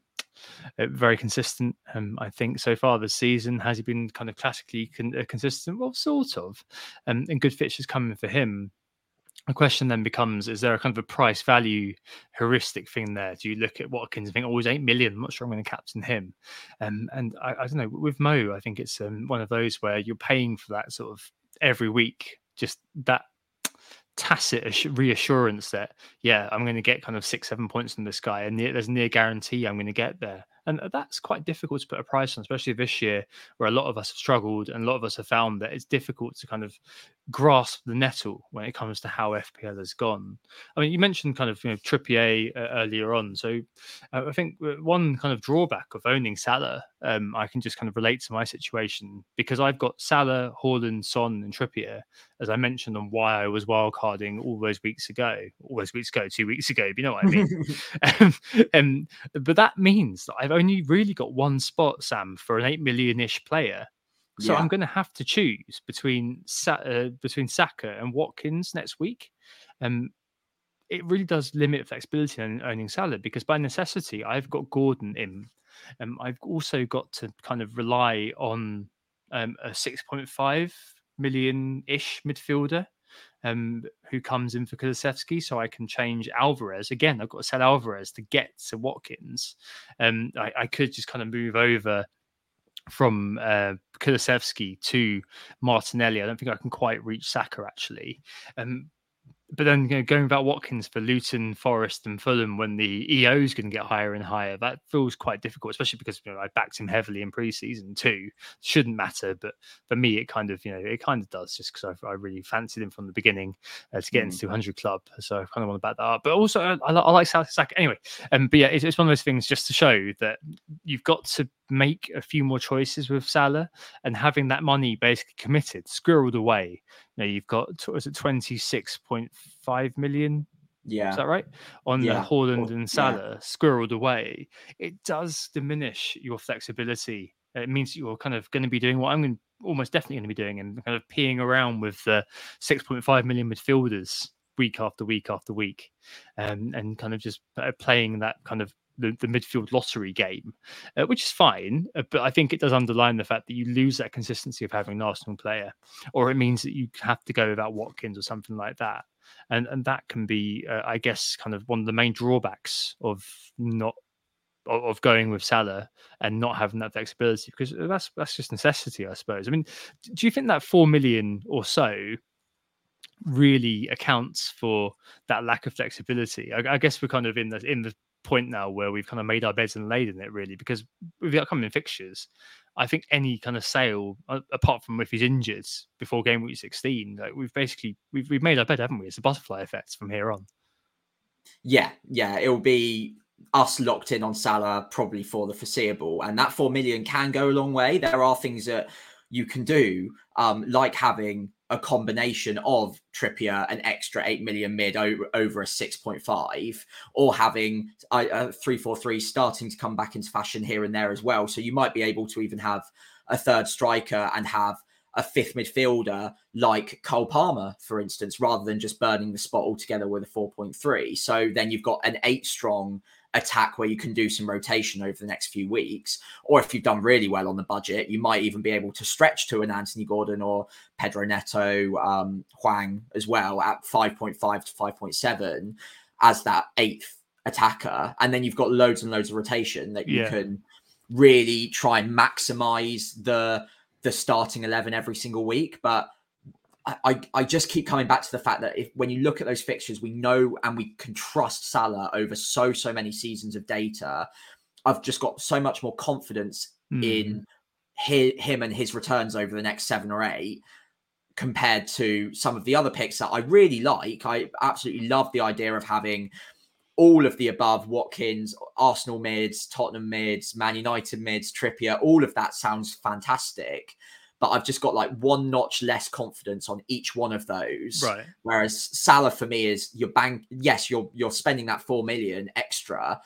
Uh, very consistent, um, I think, so far this season. Has he been kind of classically con- uh, consistent? Well, sort of. Um, and good fixtures coming for him. The question then becomes, is there a kind of a price value heuristic thing there? Do you look at Watkins and think, oh, he's eight million, I'm not sure I'm going to captain him. Um, and I, I don't know, with Mo, I think it's um, one of those where you're paying for that sort of every week, just that tacit reassurance that, yeah, I'm going to get kind of six, seven points from this guy, and there's a near guarantee I'm going to get there. And that's quite difficult to put a price on, especially this year where a lot of us have struggled and a lot of us have found that it's difficult to kind of grasp the nettle when it comes to how F P L has gone. I mean, you mentioned kind of, you know, Trippier uh, earlier on. So uh, I think one kind of drawback of owning Salah, um, I can just kind of relate to my situation, because I've got Salah, Haaland, Son and Trippier, as I mentioned on why I was wildcarding all those weeks ago, all those weeks ago, two weeks ago, you know what I mean? um, um, but that means that I've only really got one spot, Sam, for an eight million-ish player. So yeah. I'm going to have to choose between Sa- uh, between Saka and Watkins next week. Um, it really does limit flexibility in owning Salah, because by necessity, I've got Gordon in. Um, I've also got to kind of rely on um, a six point five million-ish midfielder um, who comes in for Kulusevski, so I can change Alvarez. Again, I've got to sell Alvarez to get to Watkins. Um, I, I could just kind of move over from uh, Kulusevski to Martinelli. I don't think I can quite reach Saka, actually. Um, but then, you know, going about Watkins for Luton, Forest and Fulham when the E O is going to get higher and higher, that feels quite difficult, especially because, you know, I backed him heavily in pre-season too. Shouldn't matter, but for me, it kind of, you know, it kind of does, just because I, I really fancied him from the beginning uh, to get mm. into two hundred club. So I kind of want to back that up. But also, I, I, I like South Saka. Anyway, um, but yeah, it's, it's one of those things just to show that you've got to make a few more choices with Salah, and having that money basically committed, squirreled away. You know, you've got, is it twenty-six point five million? Yeah. Is that right? On yeah. the Haaland and Salah, yeah. squirreled away. It does diminish your flexibility. It means you're kind of going to be doing what I'm going, almost definitely going to be doing, and kind of peeing around with the six point five million midfielders week after week after week, um, and kind of just playing that kind of The, the midfield lottery game, uh, which is fine, uh, but I think it does underline the fact that you lose that consistency of having an Arsenal player, or it means that you have to go without Watkins or something like that, and and that can be, uh, I guess, kind of one of the main drawbacks of not of, of going with Salah and not having that flexibility, because that's that's just necessity, I suppose. I mean, do you think that four million or so really accounts for that lack of flexibility? I, I guess we're kind of in the in the point now where we've kind of made our beds and laid in it, really, because with the upcoming fixtures, I think any kind of sale, apart from if he's injured before game week sixteen, like we've basically we've we've made our bed, haven't we? It's a butterfly effect from here on. Yeah, yeah, it'll be us locked in on Salah probably for the foreseeable, and that four million can go a long way. There are things that you can do, um, like having a combination of Trippier, an extra eight million mid over, over a six point five, or having a three four three starting to come back into fashion here and there as well. So you might be able to even have a third striker and have a fifth midfielder like Cole Palmer, for instance, rather than just burning the spot altogether with a four point three. So then you've got an eight strong attack where you can do some rotation over the next few weeks. Or if you've done really well on the budget, you might even be able to stretch to an Anthony Gordon or Pedro Neto, um, Hwang as well, at five point five to five point seven as that eighth attacker. And then you've got loads and loads of rotation that you yeah. can really try and maximize the, the starting eleven every single week. But I, I just keep coming back to the fact that if when you look at those fixtures, we know and we can trust Salah over so, so many seasons of data. I've just got so much more confidence mm. in hi, him and his returns over the next seven or eight compared to some of the other picks that I really like. I absolutely love the idea of having all of the above: Watkins, Arsenal mids, Tottenham mids, Man United mids, Trippier. All of that sounds fantastic. But I've just got like one notch less confidence on each one of those. Right. Whereas Salah for me is your bank. Yes, you're you're spending that four million extra,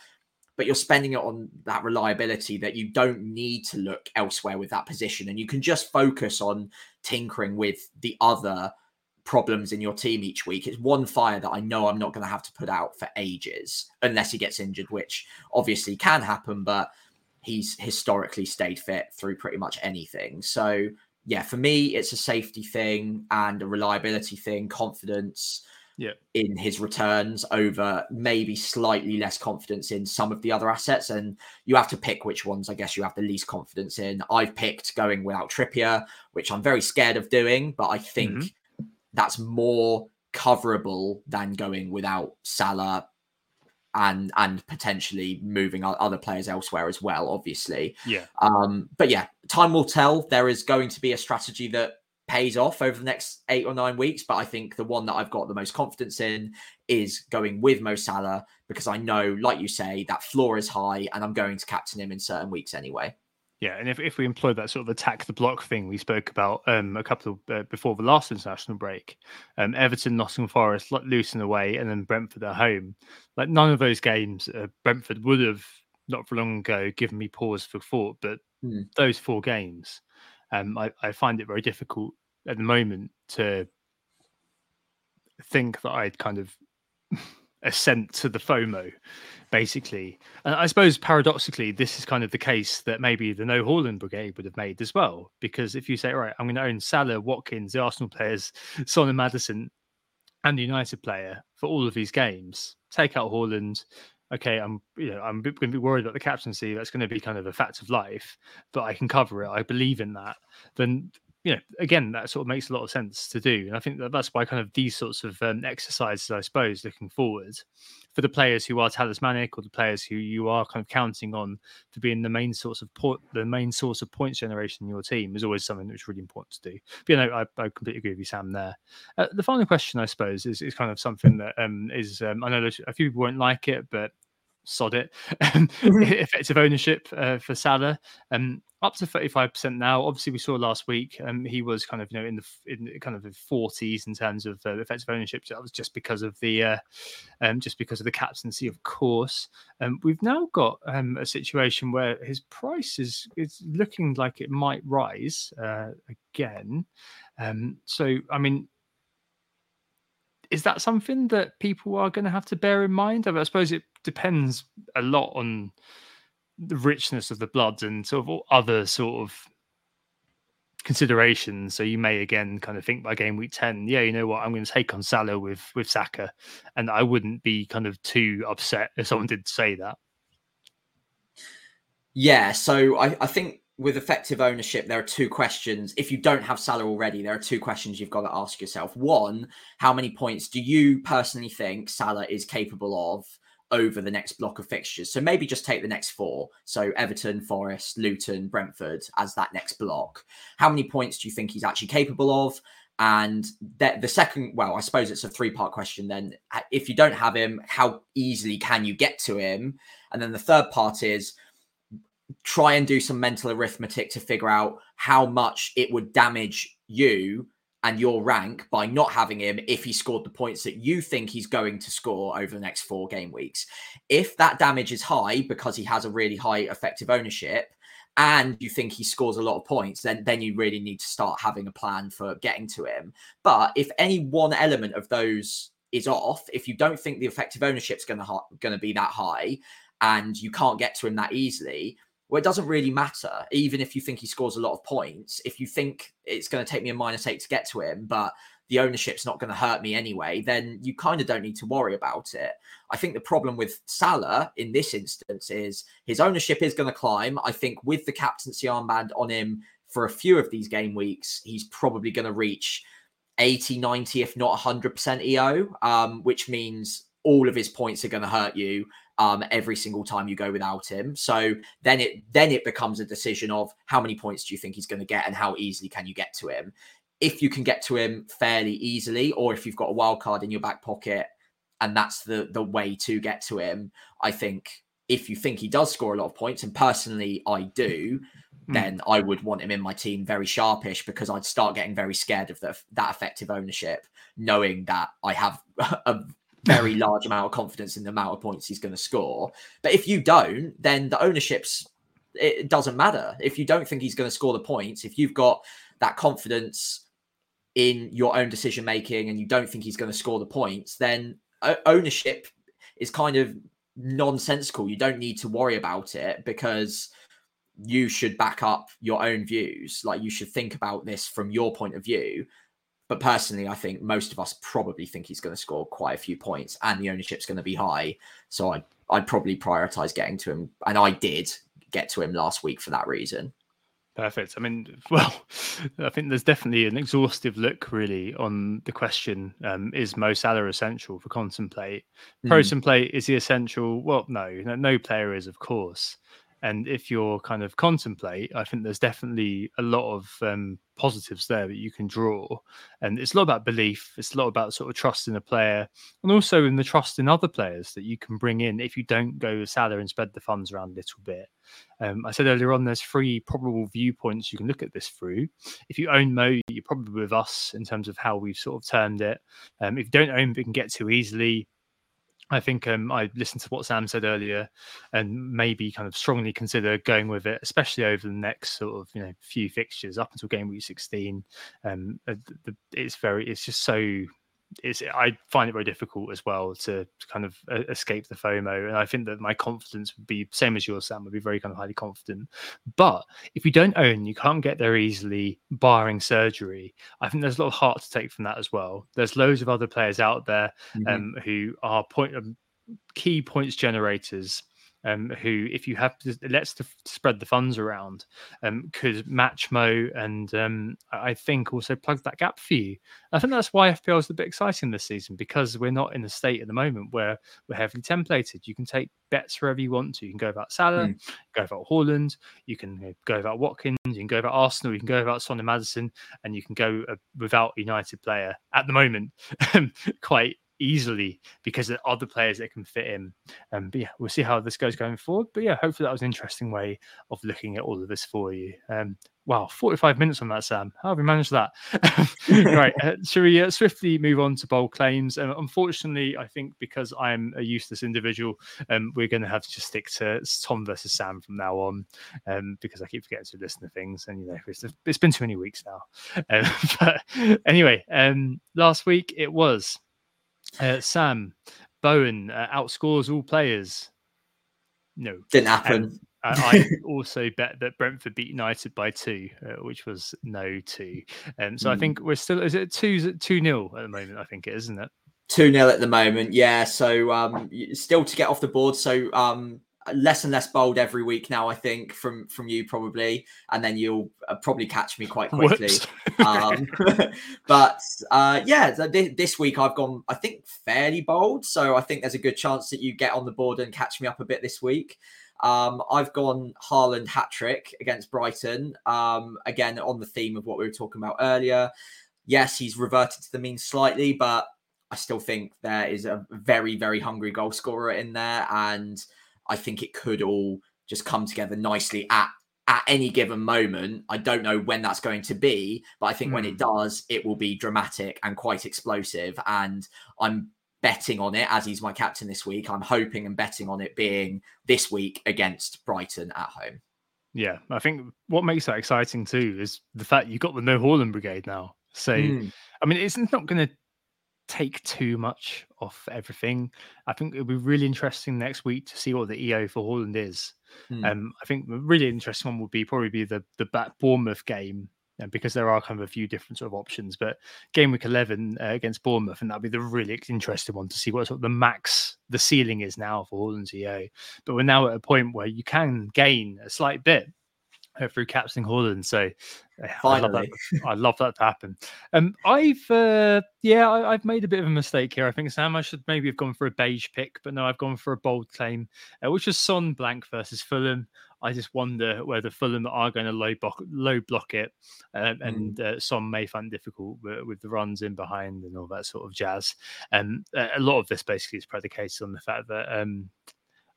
but you're spending it on that reliability that you don't need to look elsewhere with that position, and you can just focus on tinkering with the other problems in your team each week. It's one fire that I know I'm not going to have to put out for ages, unless he gets injured, which obviously can happen. But he's historically stayed fit through pretty much anything. So yeah, for me, it's a safety thing and a reliability thing, confidence yeah. in his returns over maybe slightly less confidence in some of the other assets. And you have to pick which ones, I guess, you have the least confidence in. I've picked going without Trippier, which I'm very scared of doing, but I think mm-hmm. that's more coverable than going without Salah. And and potentially moving other players elsewhere as well, obviously. Yeah. Um, but yeah, time will tell. There is going to be a strategy that pays off over the next eight or nine weeks. But I think the one that I've got the most confidence in is going with Mo Salah, because I know, like you say, that floor is high and I'm going to captain him in certain weeks anyway. Yeah, and if, if we employ that sort of attack the block thing we spoke about um, a couple of, uh, before the last international break, um, Everton, Nottingham Forest, Luton away, and then Brentford at home. Like none of those games, uh, Brentford would have not for long ago given me pause for thought, but mm. those four games, um, I, I find it very difficult at the moment to think that I'd kind of assent to the FOMO, basically. And I suppose paradoxically, this is kind of the case that maybe the No Haaland brigade would have made as well. Because if you say, all right, I'm going to own Salah, Watkins, the Arsenal players, Son and Maddison, and the United player for all of these games, take out Haaland. Okay, I'm you know I'm going to be worried about the captaincy. That's going to be kind of a fact of life, but I can cover it. I believe in that. Then. You know, again, that sort of makes a lot of sense to do. And I think that that's why kind of these sorts of um, exercises, I suppose, looking forward for the players who are talismanic or the players who you are kind of counting on to being the main source of port, the main source of points generation in your team is always something that's really important to do. But, you know, I, I completely agree with you, Sam, there. Uh, the final question, I suppose, is, is kind of something that um, is, um, I know a few people won't like it, but sod it. Effective ownership uh, for Salah. Um, Up to thirty-five percent now. Obviously, we saw last week um, he was kind of you know in the in kind of the forties in terms of uh, effective ownership. So that was just because of the uh, um, just because of the captaincy, of course. Um, we've now got um, a situation where his price is is looking like it might rise uh, again. Um, so I mean, is that something that people are going to have to bear in mind? I mean, I suppose it depends a lot on the richness of the blood and sort of other sort of considerations. So you may again kind of think by game week ten, yeah, you know what, I'm going to take on Salah with with Saka, and I wouldn't be kind of too upset if someone did say that. Yeah, so I, I think with effective ownership, there are two questions. If you don't have Salah already, there are two questions you've got to ask yourself. One, how many points do you personally think Salah is capable of over the next block of fixtures? So maybe just take the next four. So Everton, Forest, Luton, Brentford as that next block. How many points do you think he's actually capable of? And the, the second, well, I suppose it's a three-part question then. If you don't have him, how easily can you get to him? And then the third part is try and do some mental arithmetic to figure out how much it would damage you and your rank by not having him if he scored the points that you think he's going to score over the next four game weeks. If that damage is high because he has a really high effective ownership and you think he scores a lot of points, then, then you really need to start having a plan for getting to him. But if any one element of those is off, if you don't think the effective ownership is going to going to be that high and you can't get to him that easily, well, it doesn't really matter, even if you think he scores a lot of points. If you think it's going to take me a minus eight to get to him, but the ownership's not going to hurt me anyway, then you kind of don't need to worry about it. I think the problem with Salah in this instance is his ownership is going to climb. I think with the captaincy armband on him for a few of these game weeks, he's probably going to reach eighty, ninety, if not one hundred percent E O, um, which means all of his points are going to hurt you um, every single time you go without him. So then it then it becomes a decision of how many points do you think he's going to get and how easily can you get to him. If you can get to him fairly easily, or if you've got a wild card in your back pocket and that's the the way to get to him, I think if you think he does score a lot of points, and personally I do, mm. then I would want him in my team very sharpish, because I'd start getting very scared of the, that effective ownership, knowing that I have a very large amount of confidence in the amount of points he's going to score. But if you don't, then the ownership's, it doesn't matter. If you don't think he's going to score the points, if you've got that confidence in your own decision-making and you don't think he's going to score the points, then ownership is kind of nonsensical. You don't need to worry about it, because you should back up your own views. Like, you should think about this from your point of view. But personally, I think most of us probably think he's going to score quite a few points and the ownership's going to be high. So I'd, I'd probably prioritize getting to him. And I did get to him last week for that reason. Perfect. I mean, well, I think there's definitely an exhaustive look really on the question, um, is Mo Salah essential for Contemplate? Mm. Protemplate, is he essential? Well, no, no player is, of course. And if you're kind of Contemplate, I think there's definitely a lot of um, positives there that you can draw. And it's a lot about belief. It's a lot about sort of trust in a player, and also in the trust in other players that you can bring in if you don't go with Salah and spread the funds around a little bit. Um, I said earlier on, there's three probable viewpoints you can look at this through. If you own Mo, you're probably with us in terms of how we've sort of termed it. Um, if you don't own but can get too easily, I think um, I listened to what Sam said earlier, and maybe kind of strongly consider going with it, especially over the next sort of, you know, few fixtures up until game week sixteen. Um, it's very, it's just so. It's, I find it very difficult as well to, to kind of uh, escape the FOMO. And I think that my confidence would be, same as yours, Sam, would be very kind of highly confident. But if you don't own, you can't get there easily, barring surgery. I think there's a lot of heart to take from that as well. There's loads of other players out there mm-hmm. um, who are point um, key points generators. Um, who, if you have to, let's to spread the funds around, um, could match Mo and um, I think also plug that gap for you. I think that's why F P L is a bit exciting this season, because we're not in a state at the moment where we're heavily templated. You can take bets wherever you want to. You can go about Salah, mm. go about Haaland, you can go about Watkins, you can go about Arsenal, you can go about Son and Maddison, and you can go uh, without United player at the moment quite easily, because there are other players that can fit in. Um, but yeah, we'll see how this goes going forward. But yeah, hopefully that was an interesting way of looking at all of this for you. Um, wow, forty-five minutes on that, Sam. How have we managed that? Right, uh, shall we uh, swiftly move on to bold claims? Um, unfortunately, I think because I'm a useless individual, um, we're going to have to just stick to Tom versus Sam from now on, um, because I keep forgetting to listen to things. And, you know, it's, it's been too many weeks now. Um, but anyway, um, last week it was Uh, Sam, Bowen uh, outscores all players. No, didn't happen. Um, I, I also bet that Brentford beat United by two, uh, which was no two. Um, so mm. I think we're still, is it two two nil at the moment? I think it is, isn't it? Two nil at the moment. Yeah. So um, still to get off the board. So um, less and less bold every week now, I think, from from you probably, and then you'll probably catch me quite quickly. um, but uh, yeah, th- this week I've gone, I think, fairly bold. So I think there's a good chance that you get on the board and catch me up a bit this week. Um, I've gone Haaland hat-trick against Brighton. Um, again, on the theme of what we were talking about earlier. Yes, he's reverted to the mean slightly, but I still think there is a very, very hungry goal scorer in there. And I think it could all just come together nicely at at any given moment. I don't know when that's going to be, but I think mm. when it does, it will be dramatic and quite explosive. And I'm betting on it, as he's my captain this week. I'm hoping and betting on it being this week against Brighton at home. Yeah, I think what makes that exciting too is the fact you've got the no Haaland brigade now. So, mm. I mean, it's not going to take too much off everything. I think it'll be really interesting next week to see what the E O for Haaland is. Mm. Um, I think the really interesting one would be probably be the the back Bournemouth game, and because there are kind of a few different sort of options, but game week eleven uh, against Bournemouth, and that'll be the really interesting one to see what sort of the max, the ceiling is now for Haaland's E O. But we're now at a point where you can gain a slight bit through captaining Haaland. So uh, I love that. I love that to happen. Um, I've uh, yeah, I, I've made a bit of a mistake here. I think, Sam, I should maybe have gone for a beige pick, but no, I've gone for a bold claim, uh, which is Son blank versus Fulham. I just wonder whether Fulham are going to low block, low block it, um, and mm. uh, Son may find difficult with, with the runs in behind and all that sort of jazz. And um, a lot of this basically is predicated on the fact that um,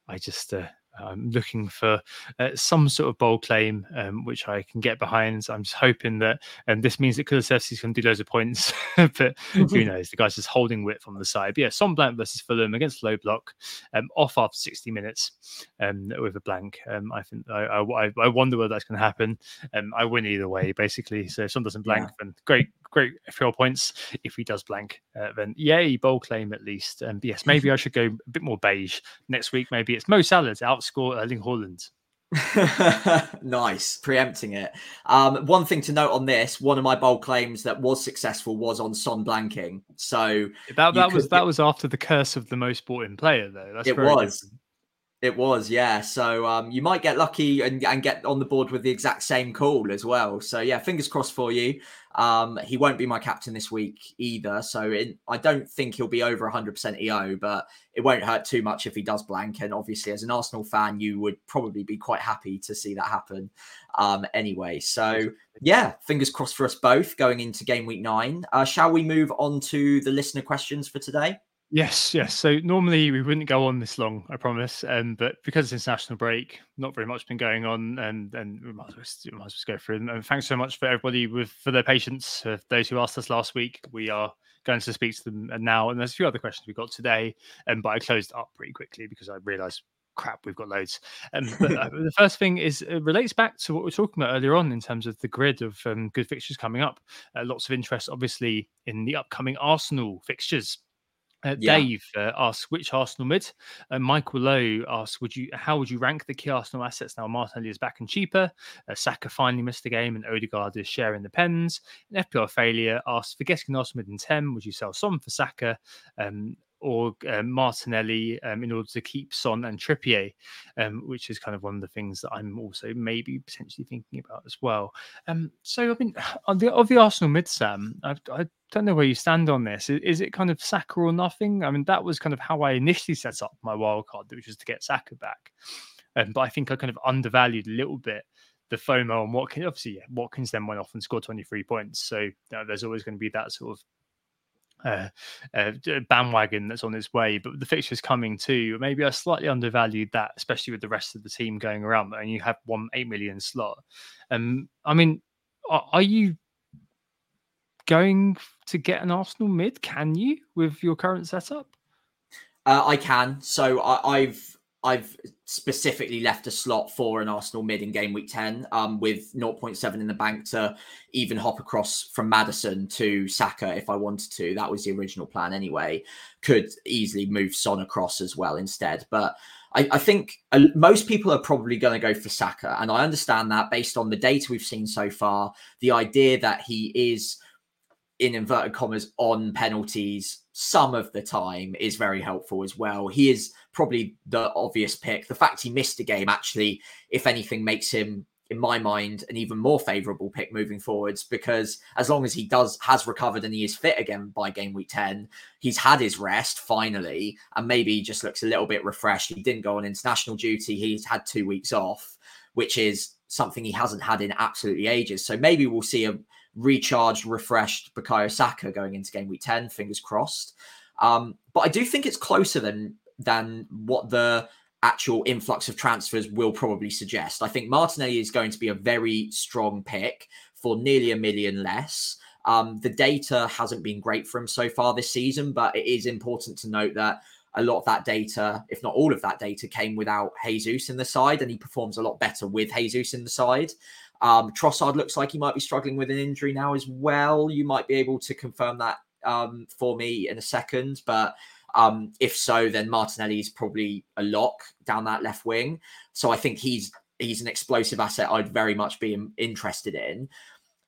I just. Uh, I'm looking for uh, some sort of bold claim, um, which I can get behind. So I'm just hoping that, and this means that Kulusevski's going to do loads of points, but who knows? The guy's just holding width on the side. But yeah, Son blank versus Fulham against low block, um, off after sixty minutes, um, with a blank. Um, I think I, I, I wonder whether that's going to happen. Um, I win either way, basically. So if Son doesn't blank, yeah. then great. Great throw points. If he does blank, uh, then yay, bold claim at least. And um, yes, maybe I should go a bit more beige next week. Maybe it's Mo Salah to outscore Erling Haaland. Nice, preempting it. Um, one thing to note on this: one of my bold claims that was successful was on Son blanking. So that, that was could... that was after the curse of the most bought in player, though. That's it very was. Different. It was, yeah. So um, you might get lucky and, and get on the board with the exact same call as well. So yeah, fingers crossed for you. Um, he won't be my captain this week either. So it, I don't think he'll be over one hundred percent E O, but it won't hurt too much if he does blank. And obviously, as an Arsenal fan, you would probably be quite happy to see that happen um, anyway. So yeah, fingers crossed for us both going into game week nine. Uh, shall we move on to the listener questions for today? Yes, yes. So normally we wouldn't go on this long, I promise. Um, but because it's international break, not very much been going on, and and we might as well, we might as well go through them. And thanks so much for everybody with for their patience. For those who asked us last week, we are going to speak to them now. And there's a few other questions we got today, um, but I closed up pretty quickly because I realised. Crap, we've got loads. Um, but uh, the first thing is it relates back to what we were talking about earlier on in terms of the grid of um, good fixtures coming up. Uh, lots of interest, obviously, in the upcoming Arsenal fixtures. Uh, yeah. Dave uh, asks, which Arsenal mid? Uh, Michael Lowe asks, would you? How would you rank the key Arsenal assets now? Martinelli is back and cheaper. Uh, Saka finally missed the game and Odegaard is sharing the pens. And F P R Failure asks, forgetting Arsenal mid and ten, would you sell Son for Saka um, or uh, Martinelli um, in order to keep Son and Trippier, um, which is kind of one of the things that I'm also maybe potentially thinking about as well. Um, so I mean, on the, of the Arsenal mid, Sam, I've... I, don't know where you stand on this. Is it kind of Saka or nothing? I mean, that was kind of how I initially set up my wildcard, which was to get Saka back. Um, but I think I kind of undervalued a little bit the FOMO on Watkins. Obviously, yeah, Watkins then went off and scored twenty-three points. So you know, there's always going to be that sort of Uh, uh, bandwagon that's on its way, but the fixture's coming too. Maybe I slightly undervalued that, especially with the rest of the team going around, and you have one eight million slot. Um, I mean, are, are you going to get an Arsenal mid? Can you with your current setup? Uh, I can. So I, I've I've specifically left a slot for an Arsenal mid in game week ten um, with zero point seven in the bank to even hop across from Maddison to Saka if I wanted to. That was the original plan anyway. Could easily move Son across as well instead. But I, I think most people are probably going to go for Saka. And I understand that based on the data we've seen so far, the idea that he is... in inverted commas, on penalties some of the time is very helpful as well. He is probably the obvious pick. The fact he missed a game actually, if anything, makes him, in my mind, an even more favourable pick moving forwards, because as long as he does has recovered and he is fit again by game week ten, he's had his rest finally, and maybe he just looks a little bit refreshed. He didn't go on international duty. He's had two weeks off, which is something he hasn't had in absolutely ages. So maybe we'll see a recharged, refreshed Bukayo Saka going into game week ten, fingers crossed. Um, but I do think it's closer than than what the actual influx of transfers will probably suggest. I think Martinelli is going to be a very strong pick for nearly a million less. Um, the data hasn't been great for him so far this season, but it is important to note that a lot of that data, if not all of that data, came without Jesus in the side, and he performs a lot better with Jesus in the side. Um, Trossard looks like he might be struggling with an injury now as well. You might be able to confirm that um, for me in a second. But um, if so, then Martinelli is probably a lock down that left wing. So I think he's he's an explosive asset I'd very much be interested in.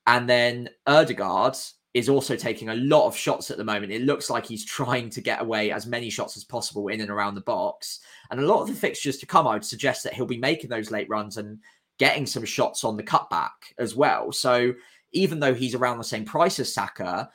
And then Ødegaard is also taking a lot of shots at the moment. It looks like he's trying to get away as many shots as possible in and around the box. And a lot of the fixtures to come, I would suggest that he'll be making those late runs and getting some shots on the cutback as well. So even though he's around the same price as Saka,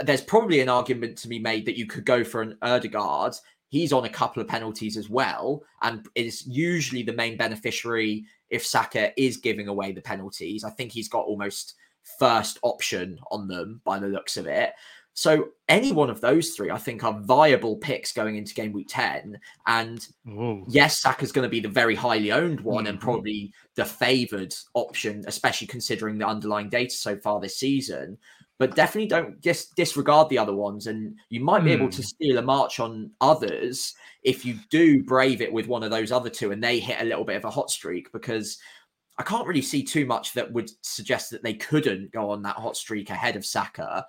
there's probably an argument to be made that you could go for an Ødegaard. He's on a couple of penalties as well, and is usually the main beneficiary if Saka is giving away the penalties. I think he's got almost first option on them by the looks of it. So any one of those three, I think, are viable picks going into game week ten. And Whoa. yes, Saka's going to be the very highly owned one mm-hmm. and probably the favoured option, especially considering the underlying data so far this season. But definitely don't just disregard the other ones. And you might be mm. able to steal a march on others if you do brave it with one of those other two and they hit a little bit of a hot streak, because I can't really see too much that would suggest that they couldn't go on that hot streak ahead of Saka.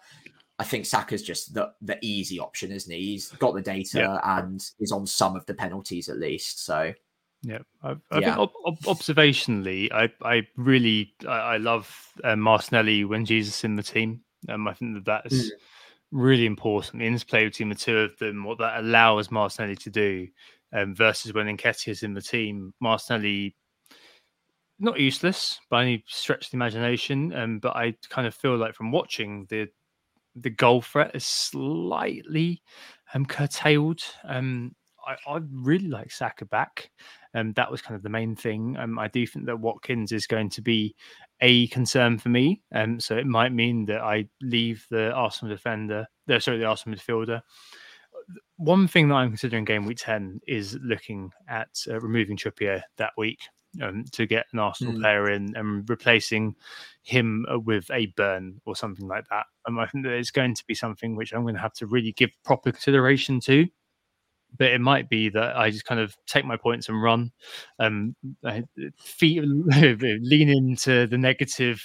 I think Saka's just the, the easy option, isn't he? He's got the data yeah. and is on some of the penalties at least. So, yeah, I, I yeah. think ob- observationally, I, I really I, I love uh, Martinelli when Jesus in the team. Um, I think that that is mm. really important. The interplay between the two of them, what that allows Martinelli to do, um, versus when Nketiah is in the team. Martinelli, not useless by any stretch of the imagination, um, but I kind of feel like from watching the. The goal threat is slightly um, curtailed. Um, I, I really like Saka back. Um, that was kind of the main thing. Um, I do think that Watkins is going to be a concern for me. Um, so it might mean that I leave the Arsenal defender, no, sorry, the Arsenal midfielder. One thing that I'm considering game week ten is looking at uh, removing Trippier that week um, to get an Arsenal mm. player in and replacing him with a Burn or something like that. Um, I think that it's going to be something which I'm going to have to really give proper consideration to. But it might be that I just kind of take my points and run, um, feet, lean into the negative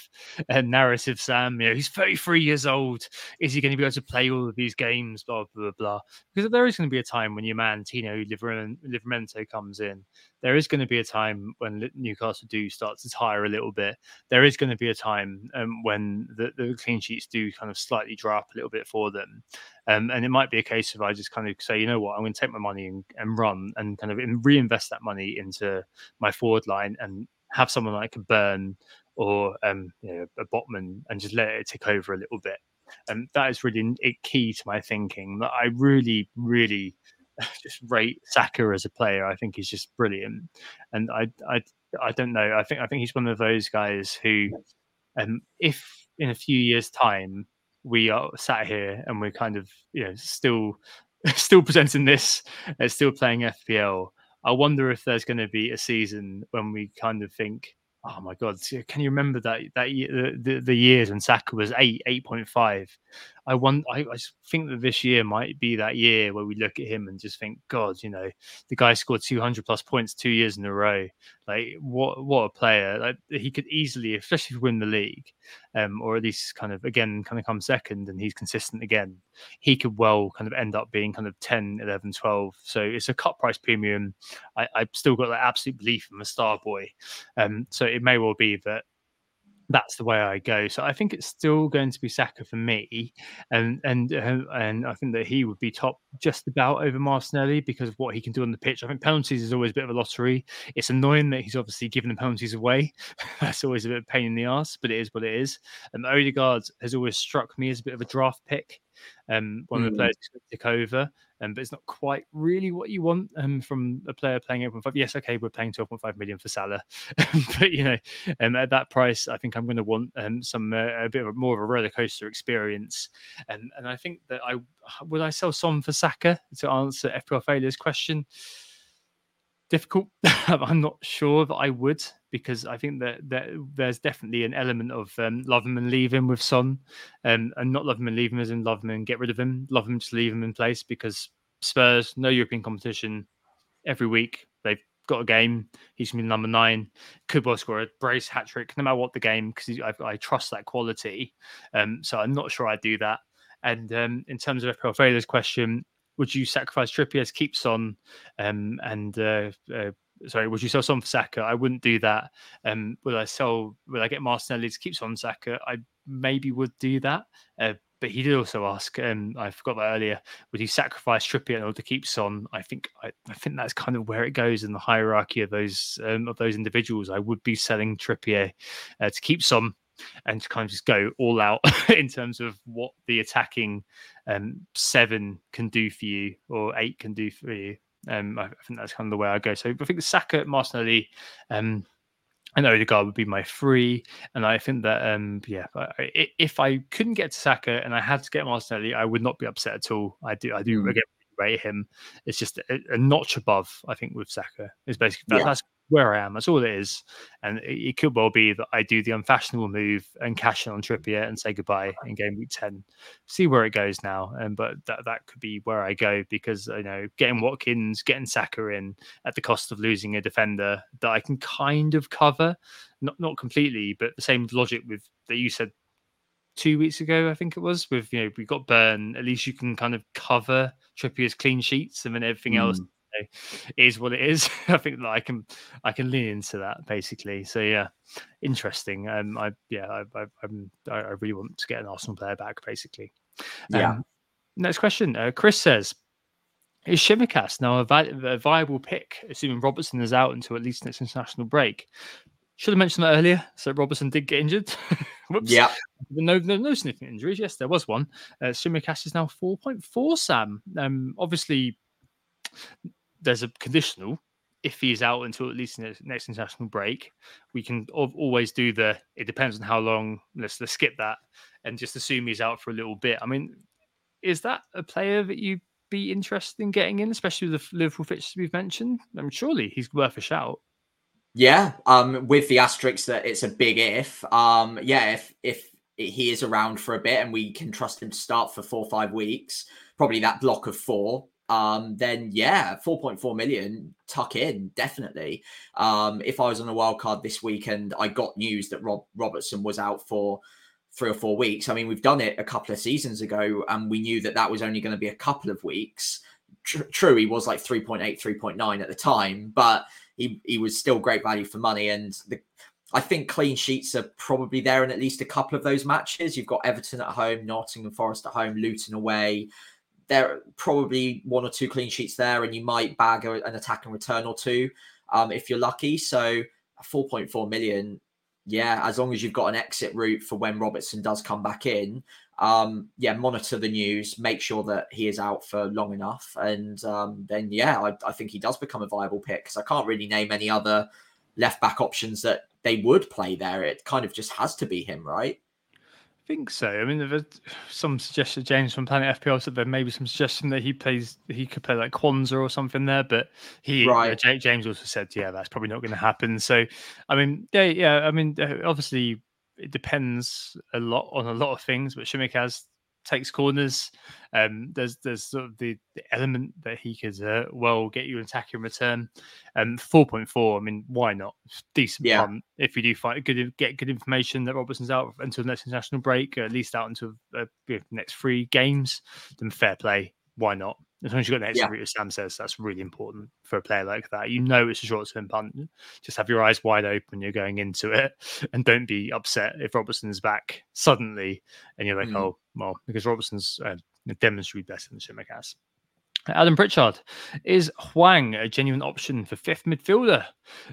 uh, narrative, Sam. You know, he's thirty-three years old. Is he going to be able to play all of these games? Blah, blah, blah, blah. Because there is going to be a time when your man, Tino Livramento, comes in. There is going to be a time when Newcastle do start to tire a little bit. There is going to be a time um, when the, the clean sheets do kind of slightly dry up a little bit for them. Um, and it might be a case of I just kind of say, you know what, I'm going to take my money and, and run and kind of reinvest that money into my forward line and have someone like a Burn or um, you know, a Botman and just let it tick over a little bit. And um, that is really a key to my thinking. That I really, really... just rate Saka as a player. I think he's just brilliant, and I, I, I don't know. I think I think he's one of those guys who, um, if in a few years' time we are sat here and we're kind of you know still, still presenting this, uh, still playing F P L, I wonder if there's going to be a season when we kind of think, oh my God, can you remember that that the the, the years when Saka was eight eight point five? I want. I, I think that this year might be that year where we look at him and just think, God, you know, the guy scored two hundred plus points two years in a row. Like what what a player! Like he could easily, especially if we win the league, um, or at least kind of again kind of come second and he's consistent again. He could well kind of end up being kind of ten, eleven, twelve. So it's a cut price premium. I, I've still got that absolute belief in the star boy. Um, so it may well be that that's the way I go. So I think it's still going to be Saka for me. And and and I think that he would be top just about over Martinelli because of what he can do on the pitch. I think penalties is always a bit of a lottery. It's annoying that he's obviously giving the penalties away. That's always a bit of a pain in the ass, but it is what it is. And um, Odegaard has always struck me as a bit of a draft pick. Um, one mm. of the players to take over, um, but it's not quite really what you want um, from a player playing eight point five. Yes, okay, we're paying twelve point five million for Salah, but you know, um, at that price, I think I'm going to want um, some uh, a bit of a, more of a roller coaster experience. And and I think that I would I sell Son for Saka to answer F P L Failures' question. Difficult. I'm not sure that I would, because I think that, that there's definitely an element of um, love him and leave him with Son, um, and not love him and leave him as in love him and get rid of him, love him just leave him in place, because Spurs, no European competition, every week they've got a game. He's going to be number nine. Could well score a brace, hat trick, no matter what the game, because I, I trust that quality. Um, so I'm not sure I'd do that. And um, in terms of F P L Failures' question, would you sacrifice Trippier to keep Son? Um, and uh, uh, sorry, would you sell Son for Saka? I wouldn't do that. Um, would I sell? Would I get Martinelli to keep Son Saka? I maybe would do that. Uh, But he did also ask, and um, I forgot that earlier, would he sacrifice Trippier in order to keep Son? I think I, I think that's kind of where it goes in the hierarchy of those um, of those individuals. I would be selling Trippier uh, to keep Son and to kind of just go all out in terms of what the attacking um, seven can do for you or eight can do for you. Um, I, I think that's kind of the way I go. So I think Saka, Martinelli, um, and Odegaard would be my three. And I think that, um, yeah, I, if I couldn't get to Saka and I had to get Martinelli, I would not be upset at all. I do, I do mm. again, rate him. It's just a, a notch above, I think, with Saka. It's basically that, yeah. that's where I am. That's all it is. And it, it could well be that I do the unfashionable move and cash in on Trippier and say goodbye in game week ten. See where it goes now. And but that that could be where I go, because you know, getting Watkins, getting Saka in at the cost of losing a defender that I can kind of cover, not not completely, but the same logic with that you said two weeks ago, I think it was, with, you know, we got Burn. At least you can kind of cover Trippier's clean sheets, and then everything mm. else, you know, is what it is. I think that I can, I can lean into that basically. So yeah, interesting. Um, I yeah, I I, I'm, I really want to get an Arsenal player back basically. Yeah. Um, next question. Uh, Chris says, is Shimikas now a, val- a viable pick, assuming Robertson is out until at least next international break? Should have mentioned that earlier. So Robertson did get injured. Whoops. Yeah. No, no, no significant injuries. Yes, there was one. Uh, Tsimikas is now four point four, Sam. Um, obviously, there's a conditional. If he's out until at least next international break, we can always do the, it depends on how long, let's, let's skip that and just assume he's out for a little bit. I mean, is that a player that you'd be interested in getting in, especially with the Liverpool fixtures we've mentioned? I mean, surely he's worth a shout. Yeah, um, with the asterisk that it's a big if. Um, yeah, if if he is around for a bit and we can trust him to start for four or five weeks, probably that block of four, um, then yeah, four point four million, tuck in, definitely. Um, if I was on a wild card this weekend, I got news that Rob Robertson was out for three or four weeks. I mean, we've done it a couple of seasons ago and we knew that that was only going to be a couple of weeks. True, he was like three point eight, three point nine at the time, but he he was still great value for money. And the, I think clean sheets are probably there in at least a couple of those matches. You've got Everton at home, Nottingham Forest at home, Luton away. There are probably one or two clean sheets there, and you might bag a, an attack and return or two um, if you're lucky. So four point four million, yeah, as long as you've got an exit route for when Robertson does come back in. Um, yeah, monitor the news, make sure that he is out for long enough. And um, then, yeah, I, I think he does become a viable pick, because I can't really name any other left-back options that they would play there. It kind of just has to be him, right? I think so. I mean, there some suggestion, James from Planet F P L said there may be some suggestion that he plays, he could play like Kwanzaa or something there, but he, right. uh, James also said, yeah, that's probably not going to happen. So, I mean, yeah, yeah, I mean, obviously, it depends a lot on a lot of things, but Tsimikas takes corners. Um, there's there's sort of the, the element that he could uh, well get you an attack in return. Um, four point four. I mean, why not? It's decent yeah. fun. If you do find good, get good information that Robertson's out until the next international break, or at least out until uh, the next three games, then fair play. Why not? As long as you've got an extra yeah. route, as Sam says, that's really important for a player like that. You know it's a short-term punt. Just have your eyes wide open when you're going into it, and don't be upset if Robertson's back suddenly and you're like, mm. oh, well, because Robertson's uh, demonstrated better than Tsimikas. Adam Pritchard, is Hwang a genuine option for fifth midfielder?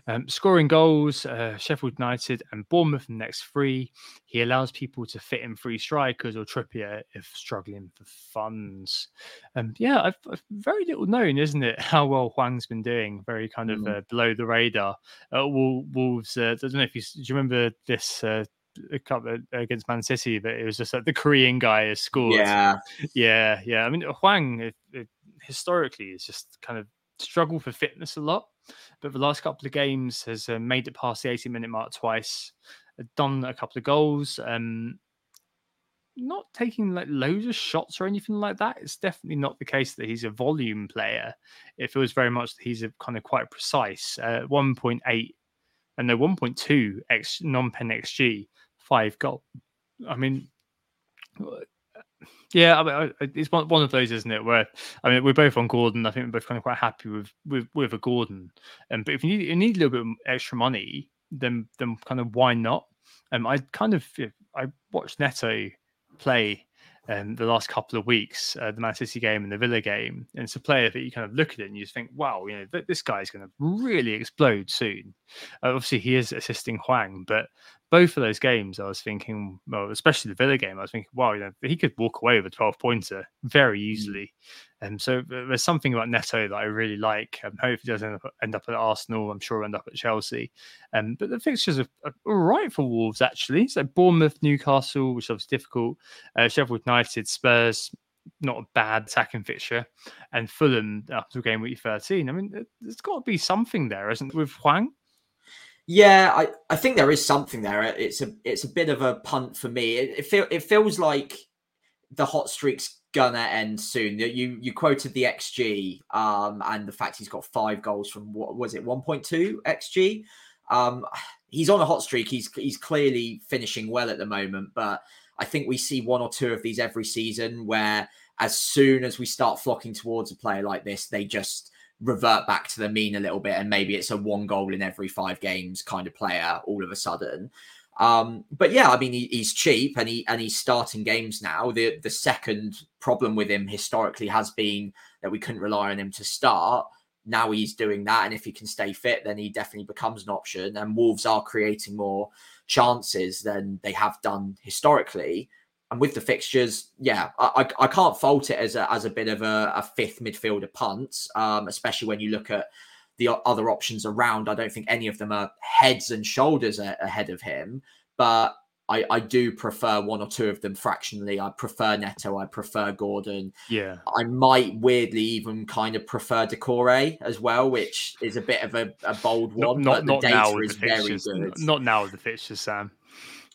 Um, scoring goals, uh, Sheffield United and Bournemouth in the next three. He allows people to fit in three strikers or Trippier if struggling for funds. Um, yeah, I've, I've very little known, isn't it, how well Hwang's been doing? Very kind of mm. uh, below the radar. Uh, Wolves, uh, I don't know if you, do you remember this uh, a couple against Man City, but it was just like the Korean guy has scored. Yeah, yeah, yeah. I mean, Hwang, it, it, historically, it's just kind of struggled for fitness a lot, but the last couple of games has uh, made it past the eighty minute mark twice, done a couple of goals, um, not taking like loads of shots or anything like that. It's definitely not the case that he's a volume player. It feels very much that he's a kind of quite precise uh, one point eight and no one point two x non-pen X G, five goal. I mean, yeah, I mean, it's one one of those, isn't it? Where I mean, we're both on Gordon. I think we're both kind of quite happy with with, with a Gordon. Um, but if you need you need a little bit of extra money, then then kind of why not? Um, I kind of I watched Neto play um, the last couple of weeks, uh, the Man City game and the Villa game. And it's a player that you kind of look at it and you just think, wow, you know, th- this guy is going to really explode soon. Uh, obviously, he is assisting Hwang, but both of those games, I was thinking, well, especially the Villa game, I was thinking, wow, you know, he could walk away with a twelve-pointer very easily. And mm. um, so there's something about Neto that I really like. Um, hopefully he doesn't end up at Arsenal. I'm sure he'll end up at Chelsea. Um, but the fixtures are, are all right for Wolves, actually. So Bournemouth, Newcastle, which is obviously difficult. Uh, Sheffield United, Spurs, not a bad attacking fixture. And Fulham after game week thirteen. I mean, there's got to be something there, isn't there, with Hwang? Yeah, I, I think there is something there. It's a it's a bit of a punt for me. It it, feel, it feels like the hot streak's gonna end soon. You you quoted the X G um, and the fact he's got five goals from what was it one point two X G. Um, he's on a hot streak. He's he's clearly finishing well at the moment, but I think we see one or two of these every season where as soon as we start flocking towards a player like this, they just revert back to the mean a little bit, and maybe it's a one goal in every five games kind of player all of a sudden. Um, but yeah, I mean, he, he's cheap and he and he's starting games now. The the second problem with him historically has been that we couldn't rely on him to start. Now he's doing that, and if he can stay fit, then he definitely becomes an option. And Wolves are creating more chances than they have done historically. And with the fixtures, yeah, I, I, I can't fault it as a as a bit of a, a fifth midfielder punt, um, especially when you look at the other options around. I don't think any of them are heads and shoulders a, ahead of him, but I, I do prefer one or two of them fractionally. I prefer Neto. I prefer Gordon. Yeah, I might weirdly even kind of prefer Decore as well, which is a bit of a, a bold one. Not, not, but the not data now is the very good. Not now with the fixtures, Sam.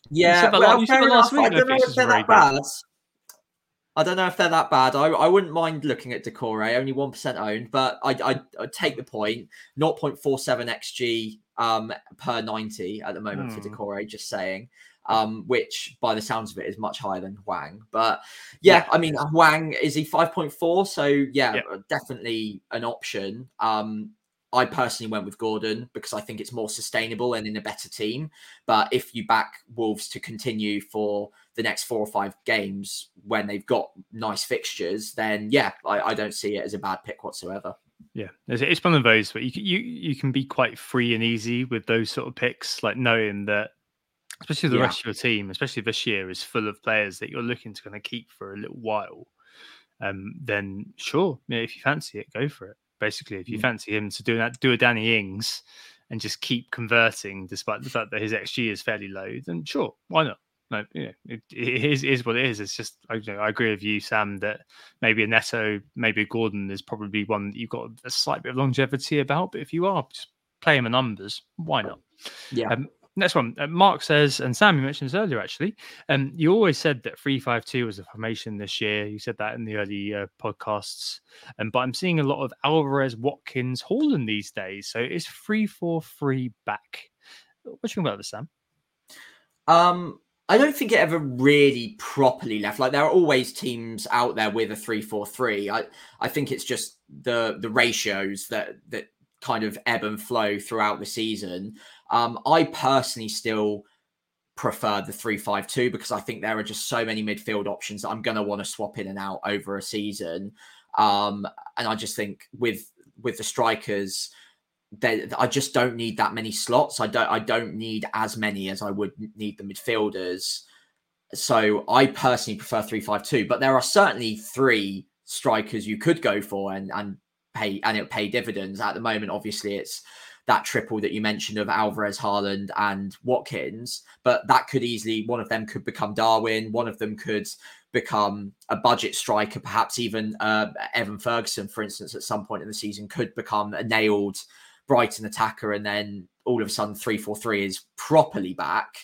Yeah, well, fair enough. I don't know if they're that bad. I don't know if they're that bad. I, I wouldn't mind looking at Decore, only one percent owned, but I, I, I take the point. zero point four seven X G um, per ninety at the moment mm. for Decore, just saying, um, which by the sounds of it is much higher than Hwang. But yeah, yeah. I mean, Hwang, is he five point four? So yeah, yeah, definitely an option. Um, I personally went with Gordon because I think it's more sustainable and in a better team. But if you back Wolves to continue for the next four or five games when they've got nice fixtures, then yeah, I, I don't see it as a bad pick whatsoever. Yeah, it's one of those where you can, you, you can be quite free and easy with those sort of picks, like knowing that, especially the yeah. rest of your team, especially this year, is full of players that you're looking to kind of keep for a little while. Um, then sure, you know, if you fancy it, go for it. Basically, if you fancy him to do that, do a Danny Ings and just keep converting, despite the fact that his X G is fairly low, then sure, why not? No, you know, it, it is, is what it is. It's just, I, you know, I agree with you, Sam, that maybe a Neto, maybe a Gordon is probably one that you've got a slight bit of longevity about. But if you are, just play him in numbers. Why not? Yeah. Um, next one, uh, Mark says, and Sam, you mentioned this earlier, actually, um, you always said that three five two was a formation this year. You said that in the early uh, podcasts, um, but I'm seeing a lot of Alvarez, Watkins, Haaland these days. So it's three four three back. What do you think about this, Sam? Um, I don't think it ever really properly left. Like, there are always teams out there with a three four three. I, I think it's just the the ratios that that kind of ebb and flow throughout the season. Um, I personally still prefer the three five two because I think there are just so many midfield options that I'm going to want to swap in and out over a season. Um, and I just think with with the strikers, they, I just don't need that many slots. I don't I don't need as many as I would need the midfielders. So I personally prefer three five two, but there are certainly three strikers you could go for and and pay and it'll pay dividends. At the moment, obviously, it's that triple that you mentioned of Alvarez, Haaland and Watkins, but that could easily, one of them could become Darwin. One of them could become a budget striker, perhaps even uh, Evan Ferguson, for instance, at some point in the season could become a nailed Brighton attacker. And then all of a sudden three four three is properly back.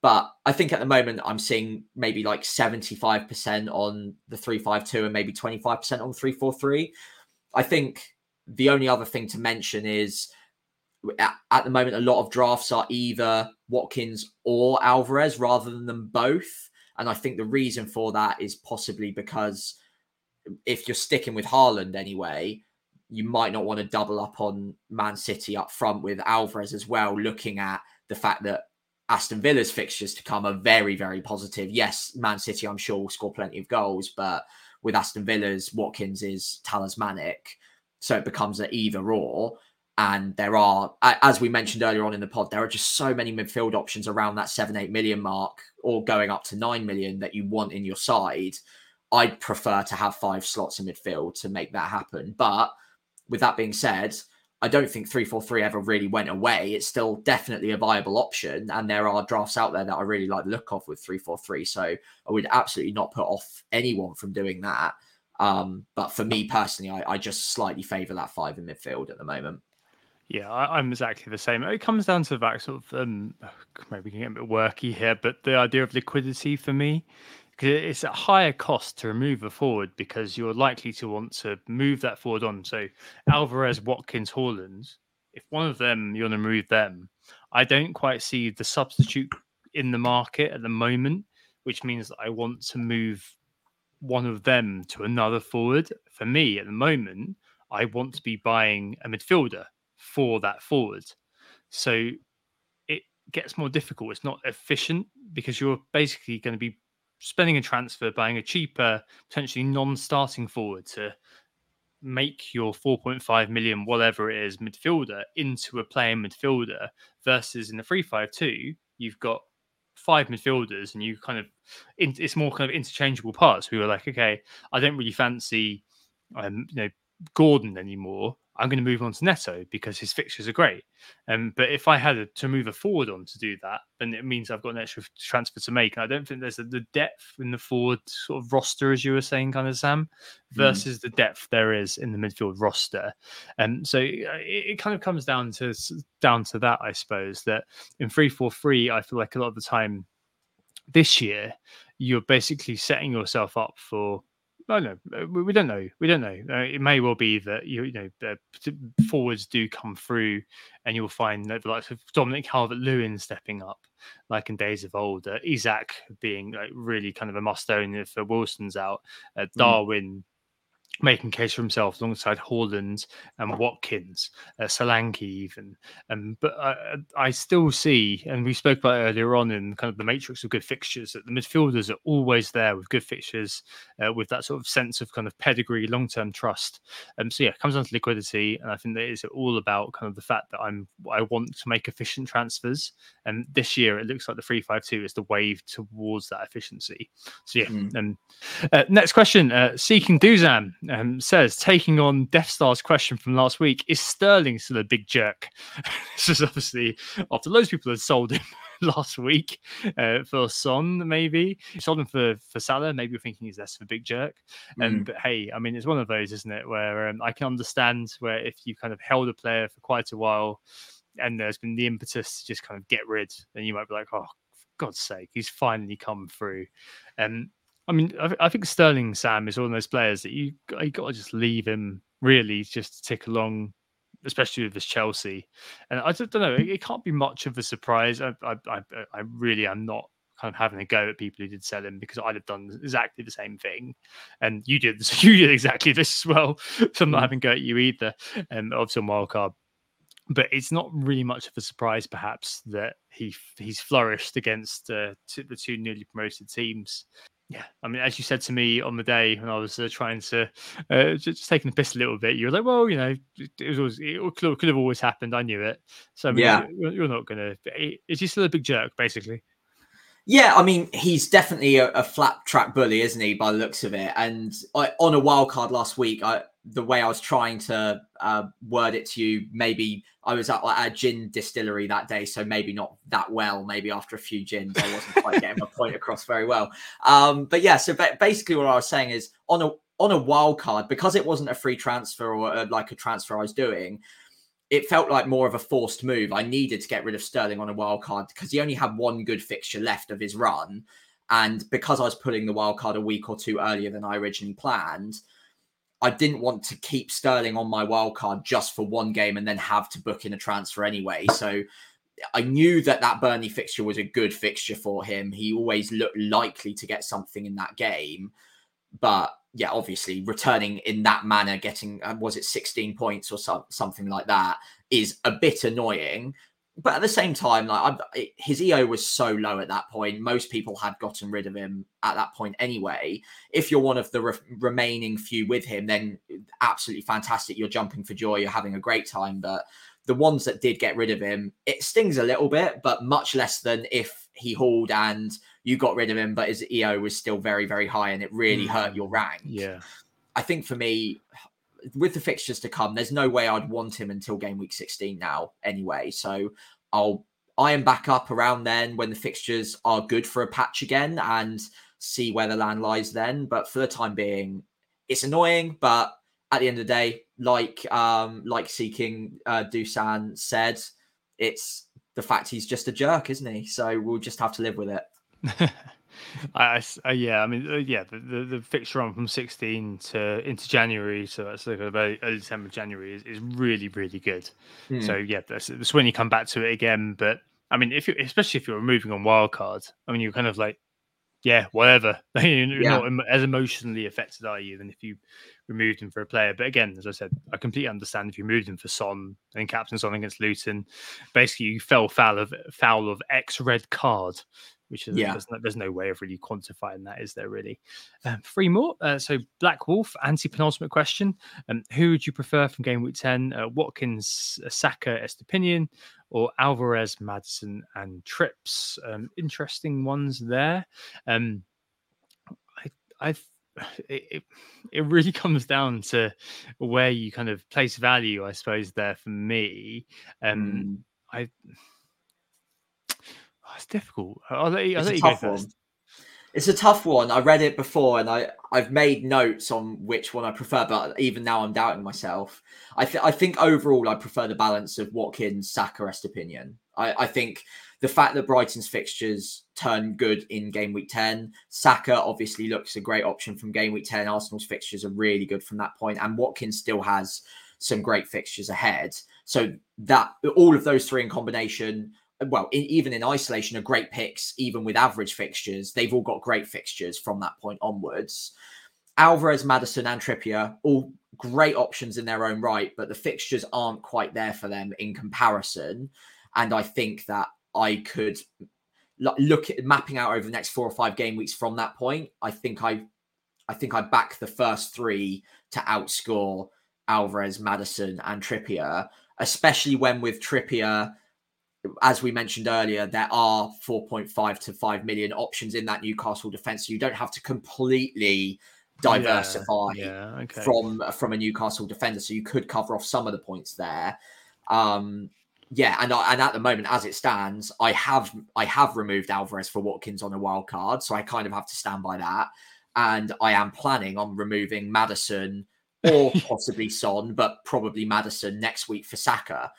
But I think at the moment I'm seeing maybe like seventy-five percent on the three five two and maybe twenty-five percent on three four three. I think the only other thing to mention is, at the moment, a lot of drafts are either Watkins or Alvarez rather than them both. And I think the reason for that is possibly because if you're sticking with Haaland anyway, you might not want to double up on Man City up front with Alvarez as well, looking at the fact that Aston Villa's fixtures to come are very, very positive. Yes, Man City, I'm sure, will score plenty of goals, but with Aston Villa's, Watkins is talismanic. So it becomes an either or. And there are, as we mentioned earlier on in the pod, there are just so many midfield options around that seven, eight million mark or going up to nine million that you want in your side. I'd prefer to have five slots in midfield to make that happen. But with that being said, I don't think three four three ever really went away. It's still definitely a viable option. And there are drafts out there that I really like the look of with three four three. So I would absolutely not put off anyone from doing that. Um, but for me personally, I, I just slightly favour that five in midfield at the moment. Yeah, I, I'm exactly the same. It comes down to that sort of, um, maybe we can get a bit worky here, but the idea of liquidity for me, because it's a higher cost to remove a forward because you're likely to want to move that forward on. So Alvarez, Watkins, Haaland, if one of them, you want to move them. I don't quite see the substitute in the market at the moment, which means that I want to move one of them to another forward. For me at the moment, I want to be buying a midfielder for that forward. So it gets more difficult. It's not efficient because you're basically going to be spending a transfer, buying a cheaper, potentially non-starting forward to make your four point five million, whatever it is, midfielder into a playing midfielder versus in the three five two, you've got five midfielders and you kind of, it's more kind of interchangeable parts. We were like, okay, I don't really fancy um, you know, Gordon anymore. I'm going to move on to Neto because his fixtures are great. Um, but if I had a, to move a forward on to do that, then it means I've got an extra transfer to make. And I don't think there's a, the depth in the forward sort of roster, as you were saying, kind of, Sam, versus mm. the depth there is in the midfield roster. And um, so it, it kind of comes down to down to that, I suppose, that in three four three, I feel like a lot of the time this year, you're basically setting yourself up for, I don't know. We don't know. We don't know. It may well be that, you know, the forwards do come through and you'll find that the likes of Dominic Calvert-Lewin stepping up, like in days of old, uh, Isak being like really kind of a must-own if uh, Wilson's out, uh, Darwin mm. making case for himself alongside Haaland and Watkins, uh, Solanke even. Um, but I, I still see, and we spoke about it earlier on in kind of the matrix of good fixtures, that the midfielders are always there with good fixtures, uh, with that sort of sense of kind of pedigree, long-term trust. Um, so yeah, it comes down to liquidity. And I think that is all about kind of the fact that I'm, I want to make efficient transfers. And this year, it looks like the three five two is the wave towards that efficiency. So yeah. Mm. Um, uh, next question, uh, Seeking Duzan um, says, taking on Death Star's question from last week, is Sterling still a big jerk? This is obviously after loads of people had sold him last week uh, for Son, maybe. Sold him for, for Salah, maybe you're thinking he's less of a big jerk. Um, mm-hmm. But hey, I mean, it's one of those, isn't it, where um, I can understand where if you kind of held a player for quite a while and there's been the impetus to just kind of get rid, then you might be like, oh, for God's sake, he's finally come through. Um, I mean, I, th- I think Sterling, Sam, is one of those players that you you got to just leave him really just to tick along, especially with this Chelsea. And I just don't know, it, it can't be much of a surprise. I, I, I, I really am not kind of having a go at people who did sell him because I'd have done exactly the same thing. And you did you did exactly this as well. So I'm not having a go at you either. Um, obviously on wildcard. But it's not really much of a surprise, perhaps, that he he's flourished against uh, t- the two newly promoted teams. Yeah, I mean, as you said to me on the day when I was uh, trying to uh, just taking the piss a little bit, you were like, "Well, you know, it was always, it could have always happened. I knew it." So I mean, yeah, you're, you're not gonna. Is he still a big jerk, basically? Yeah, I mean, he's definitely a, a flat track bully, isn't he? By the looks of it, and I, on a wild card last week, I. the way I was trying to uh, word it to you, maybe I was at like, a gin distillery that day. So maybe not that well, maybe after a few gins, I wasn't quite getting my point across very well. Um, but yeah, so ba- basically what I was saying is on a, on a wild card, because it wasn't a free transfer or a, like a transfer I was doing, it felt like more of a forced move. I needed to get rid of Sterling on a wild card because he only had one good fixture left of his run. And because I was pulling the wild card a week or two earlier than I originally planned, I didn't want to keep Sterling on my wildcard just for one game and then have to book in a transfer anyway. So I knew that that Burnley fixture was a good fixture for him. He always looked likely to get something in that game. But yeah, obviously returning in that manner, getting, was it sixteen points or so, something like that, is a bit annoying. but at the same time, like I, it, his E O was so low at that point. Most people had gotten rid of him at that point anyway. If you're one of the re- remaining few with him, then absolutely fantastic. You're jumping for joy. You're having a great time. But the ones that did get rid of him, it stings a little bit, but much less than if he hauled and you got rid of him, but his E O was still very, very high and it really mm. hurt your rank. Yeah. I think for me, with the fixtures to come, there's no way I'd want him until game week sixteen now anyway. So I'll iron back up around then when the fixtures are good for a patch again and see where the land lies then. But for the time being, it's annoying, but at the end of the day, like um, like Seeking uh, Dusan said, it's the fact he's just a jerk, isn't he? So we'll just have to live with it. I, I, yeah, I mean, uh, yeah, the, the, the fixture run from sixteen to into January, so that's like about early December, January, is, is really, really good. Mm. So yeah, that's, that's when you come back to it again. But I mean, if you, especially if you're moving on wildcard, I mean, you're kind of like, yeah, whatever. You're yeah. not em- as emotionally affected, are you, than if you removed him for a player. But again, as I said, I completely understand if you moved him for Son and captain Son against Luton. Basically, you fell foul of foul of X red card, which is yeah. there's, no, there's no way of really quantifying that, is there? Really, um, three more. Uh, so Black Wolf, anti-penultimate question: um, who would you prefer from game week ten? Uh, Watkins, Saka, Estepinian, or Alvarez, Madison, and Trips? Um, interesting ones there. Um, I, I, it, it really comes down to where you kind of place value, I suppose. There for me, um, mm. I. It's difficult. I'll let you, I'll it's let you go first. One. It's a tough one. I read it before and I, I've made notes on which one I prefer, but even now I'm doubting myself. I, th- I think overall I prefer the balance of Watkins, Saka, Estepinian. I, I think the fact that Brighton's fixtures turn good in game week ten, Saka obviously looks a great option from game week ten. Arsenal's fixtures are really good from that point, and Watkins still has some great fixtures ahead. So that all of those three in combination, well, in, even in isolation, are great picks, even with average fixtures. They've all got great fixtures from that point onwards. Alvarez, Maddison and Trippier, all great options in their own right, but the fixtures aren't quite there for them in comparison. And I think that I could look at mapping out over the next four or five game weeks from that point. I think I, I think I back the first three to outscore Alvarez, Maddison and Trippier, especially when with Trippier, as we mentioned earlier, there are four point five to five million options in that Newcastle defence. So you don't have to completely diversify yeah, yeah, okay. from, from a Newcastle defender. So you could cover off some of the points there. Um, yeah. And, and at the moment, as it stands, I have, I have removed Alvarez for Watkins on a wild card. So I kind of have to stand by that. And I am planning on removing Maddison or possibly Son, but probably Maddison next week for Saka.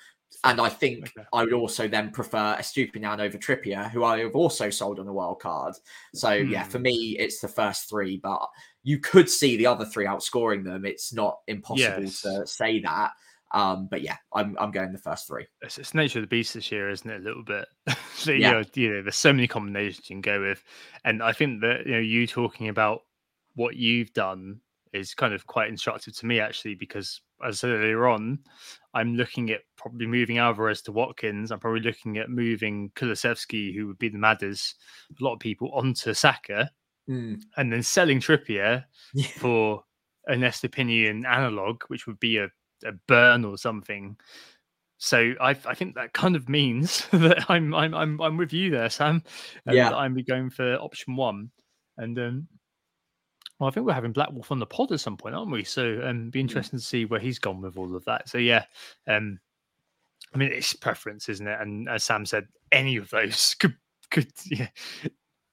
And I think okay. I would also then prefer Estupinian over Trippier, who I have also sold on a wild card. So, hmm. yeah, for me, it's the first three, but you could see the other three outscoring them. It's not impossible yes. to say that. Um, but yeah, I'm I'm going the first three. It's, it's the nature of the beast this year, isn't it? A little bit. so, yeah. you, know, you know, there's so many combinations you can go with. And I think that, you know, you talking about what you've done is kind of quite instructive to me, actually, because as I said earlier on, I'm looking at probably moving Alvarez to Watkins. I'm probably looking at moving Kulusevski, who would be the Madders, a lot of people, onto Saka, mm. and then selling Trippier yeah. for an Estepinian analogue, which would be a, a burn or something. So I, I think that kind of means that I'm I'm I'm I'm with you there, Sam. And yeah, I'm going for option one, and um. Well, I think we're having Black Wolf on the pod at some point, aren't we? So um, be interesting to see where he's gone with all of that. So, yeah, um, I mean, it's preference, isn't it? And as Sam said, any of those could, could yeah,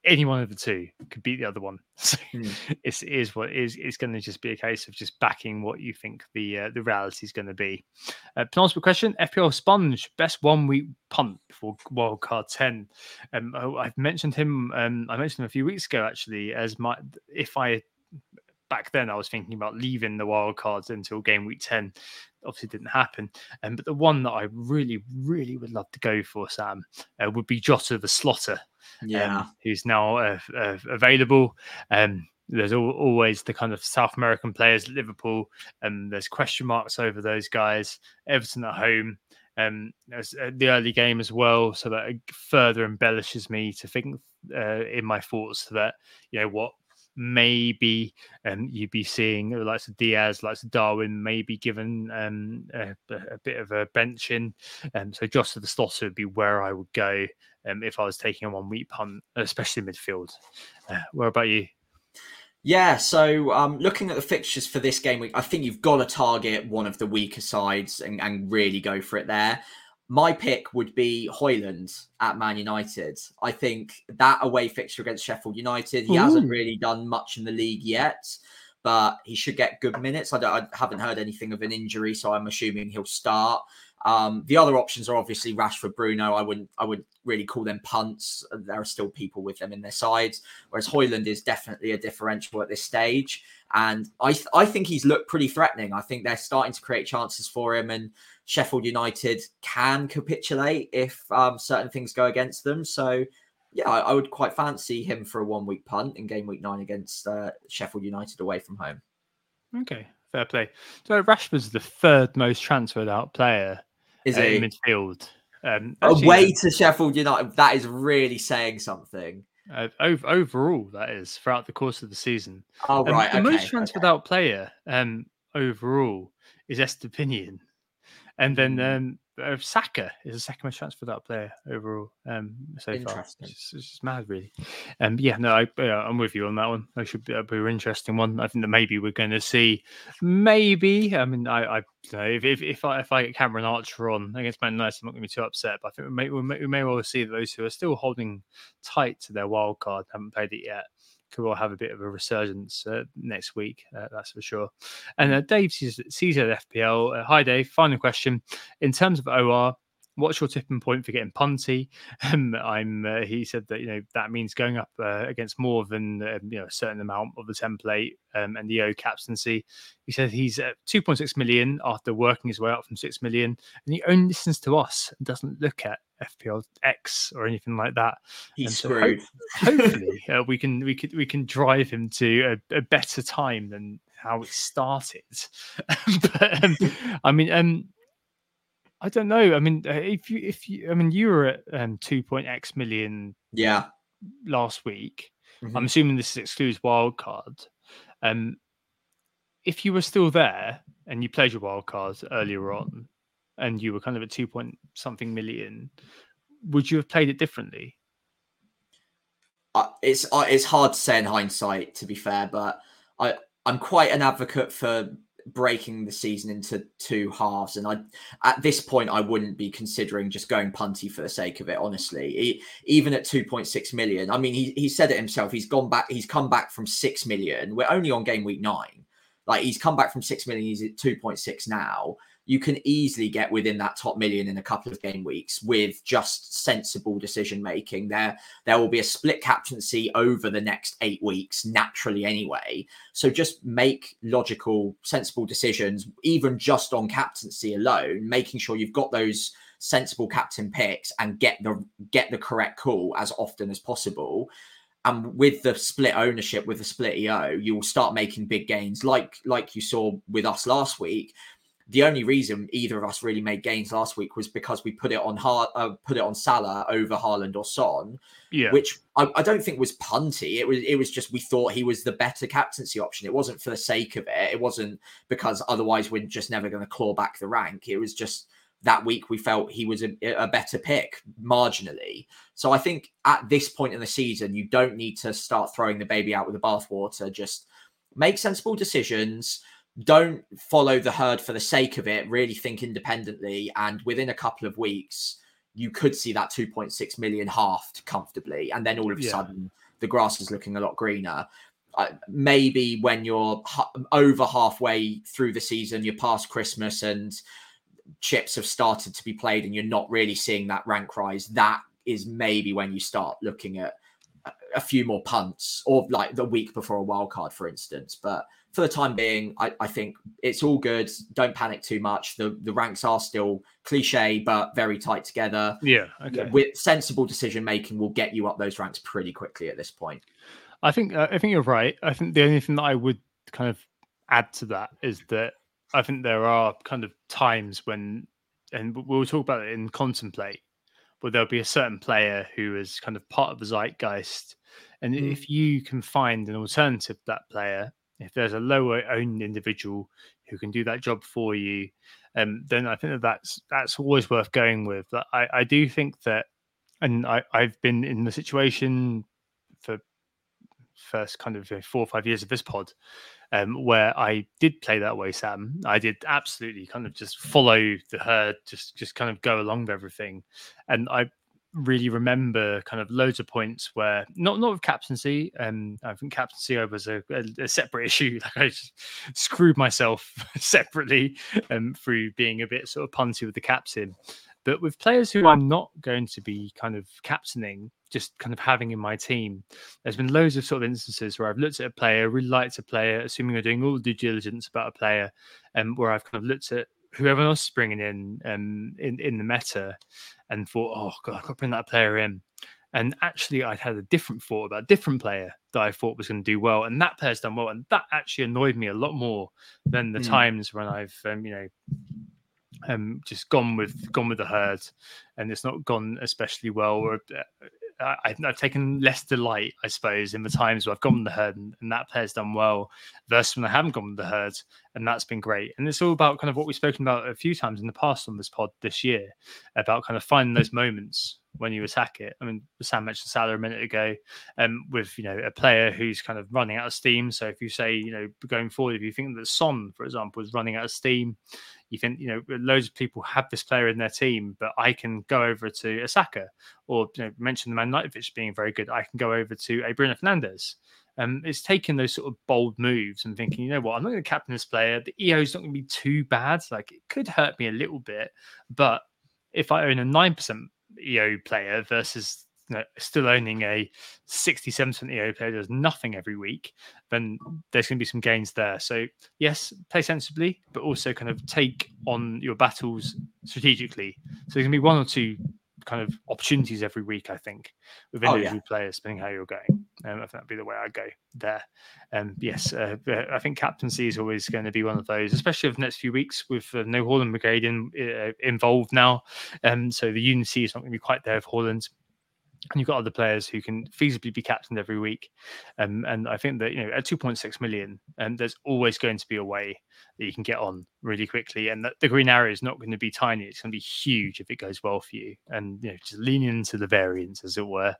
any one of the two could beat the other one. So mm. it's, it is what it is. It's going to just be a case of just backing what you think the uh, the reality is going to be. Uh, penultimate question, F P L Sponge, best one-week punt for Wildcard ten. Um, I've mentioned him, um, I mentioned him a few weeks ago, actually, as my, if I... Back then, I was thinking about leaving the wild cards until game week ten. Obviously, didn't happen. Um, but the one that I really, really would love to go for, Sam, uh, would be Jota the Slotter, yeah, um, who's now uh, uh, available. Um, there's al- always the kind of South American players, Liverpool, and there's question marks over those guys. Everton at home, um, the early game as well, so that it further embellishes me to think uh, in my thoughts that, you know, what maybe um, you'd be seeing the likes of Diaz, likes of Darwin, maybe given um, a, a bit of a benching. Um, so Josta de Slaughter would be where I would go um, if I was taking a one-week punt, especially midfield. Uh, what about you? Yeah, so um, looking at the fixtures for this game week, I think you've got to target one of the weaker sides and, and really go for it there. My pick would be Højlund at Man United. I think that away fixture against Sheffield United, he Ooh. hasn't really done much in the league yet, but he should get good minutes. I, don't, I haven't heard anything of an injury, so I'm assuming he'll start. Um, the other options are obviously Rashford, Bruno. I wouldn't, I would really call them punts. There are still people with them in their sides, whereas Højlund is definitely a differential at this stage. And I, th- I think he's looked pretty threatening. I think they're starting to create chances for him, and Sheffield United can capitulate if um, certain things go against them. So yeah, I, I would quite fancy him for a one week punt in game week nine against uh, Sheffield United away from home. Okay, fair play. So Rashford's the third most transferred out player. Is it uh, midfield? Um, actually, Away to Sheffield United. That is really saying something. Uh, over, overall, that is, throughout the course of the season. Oh, um, right. The okay, most transferred okay. out player um, overall is Estepinian. And then um, uh, Saka is the second most transferred out player overall um, so interesting. far. It's, it's just mad, really. Um, yeah, no, I, uh, I'm with you on that one. That should be, that'd be an interesting one. I think that maybe we're going to see, maybe, I mean, I, I you know, if, if if I if I get Cameron Archer on against Man United, I'm not going to be too upset. But I think we may, we may, we may well see that those who are still holding tight to their wild card, haven't played it yet, could all have a bit of a resurgence uh, next week, uh, that's for sure. And uh, Dave sees at F P L. Uh, hi, Dave. Final question. In terms of O R, what's your tipping point for getting punty? Um, I'm. Uh, he said that you know that means going up uh, against more than uh, you know a certain amount of the template um, and the O captaincy. He said he's at two point six million after working his way up from six million, and he only listens to us and doesn't look at F P L X or anything like that. He's so screwed. Ho- hopefully, uh, we can we could we can drive him to a, a better time than how it started. but, um, I mean, um. I don't know. I mean, if you, if you, I mean, you were at um, two point X million yeah. last week. Mm-hmm. I'm assuming this excludes wildcard. Um, if you were still there and you played your wildcards earlier on and you were kind of at two point something million, would you have played it differently? Uh, it's uh, it's hard to say in hindsight, to be fair, but I, I'm quite an advocate for breaking the season into two halves, and I at this point I wouldn't be considering just going punty for the sake of it, honestly. He, even at two point six million, I mean, he he said it himself, he's gone back, he's come back from six million. We're only on game week nine, like he's come back from six million, he's at two point six now. You can easily get within that top million in a couple of game weeks with just sensible decision making. There, there will be a split captaincy over the next eight weeks naturally anyway. So just make logical, sensible decisions, even just on captaincy alone, making sure you've got those sensible captain picks and get the get the correct call as often as possible. And with the split ownership, with the split E O, you will start making big gains, like like you saw with us last week. The only reason either of us really made gains last week was because we put it on Har- uh, put it on Salah over Haaland or Son, yeah. which I, I don't think was punty. It was it was just we thought he was the better captaincy option. It wasn't for the sake of it. It wasn't because otherwise we're just never going to claw back the rank. It was just that week we felt he was a, a better pick marginally. So I think at this point in the season, you don't need to start throwing the baby out with the bathwater. Just make sensible decisions. Don't follow the herd for the sake of it. Really think independently. And within a couple of weeks, you could see that two point six million halved comfortably. And then all of a yeah. sudden, the grass is looking a lot greener. Uh, maybe when you're h- over halfway through the season, you're past Christmas and chips have started to be played and you're not really seeing that rank rise. That is maybe when you start looking at a few more punts, or like the week before a wild card, for instance. But for the time being, I, I think it's all good. Don't panic too much. The the ranks are still cliche, but very tight together. Yeah. Okay. With sensible decision making, will get you up those ranks pretty quickly at this point. I think, uh, I think you're right. I think the only thing that I would kind of add to that is that I think there are kind of times when and we'll talk about it in Contemplate, but there'll be a certain player who is kind of part of the zeitgeist. And mm. if you can find an alternative to that player, if there's a lower-owned individual who can do that job for you, um, then I think that that's, that's always worth going with. But I, I do think that, and I, I've been in the situation for first kind of four or five years of this pod, um, where I did play that way, Sam. I did absolutely kind of just follow the herd, just just kind of go along with everything. And I really remember kind of loads of points where not not with captaincy, and um, I think captaincy was a, a, a separate issue. Like I just screwed myself separately um, through being a bit sort of punty with the captain. But with players who I'm not going to be kind of captaining, just kind of having in my team, there's been loads of sort of instances where I've looked at a player, really liked a player, assuming I'm doing all the due diligence about a player, and um, where I've kind of looked at whoever else is bringing in um, in, in the meta and thought, oh, God, I've got to bring that player in. And actually, I'd had a different thought about a different player that I thought was going to do well. And that player's done well. And that actually annoyed me a lot more than the mm. times when I've, um, you know, Um, just gone with gone with the herd, and it's not gone especially well. Or uh, I, I've taken less delight, I suppose, in the times where I've gone with the herd and, and that player's done well, versus when I haven't gone with the herd, and that's been great. And it's all about kind of what we've spoken about a few times in the past on this pod this year about kind of finding those moments when you attack it. I mean, Sam mentioned Salah a minute ago, um, with, you know, a player who's kind of running out of steam. So if you say, you know, going forward, if you think that Son, for example, is running out of steam, you think, you know, loads of people have this player in their team, but I can go over to Asaka, or, you know, mention the Man United being very good. I can go over to a Bruno Fernandes. Um, it's taking those sort of bold moves and thinking, you know what, I'm not going to captain this player. The E O is not going to be too bad. Like, it could hurt me a little bit, but if I own a nine percent E O player versus, you know, still owning a sixty-seven percent E O player does nothing every week, then there's going to be some gains there. So yes, play sensibly, but also kind of take on your battles strategically. So there's going to be one or two kind of opportunities every week, I think, with individual oh, yeah. players, depending how you're going. Um, I think that'd be the way I go there. Um, yes, uh, I think captaincy is always going to be one of those, especially over the next few weeks with uh, no Haaland brigade in, uh, involved now. Um, so the unity is not going to be quite there with Haaland. And you've got other players who can feasibly be captained every week. Um, and I think that, you know, at two point six million, um, there's always going to be a way that you can get on really quickly. And that the green arrow is not going to be tiny. It's going to be huge if it goes well for you. And, you know, just lean into the variance, as it were,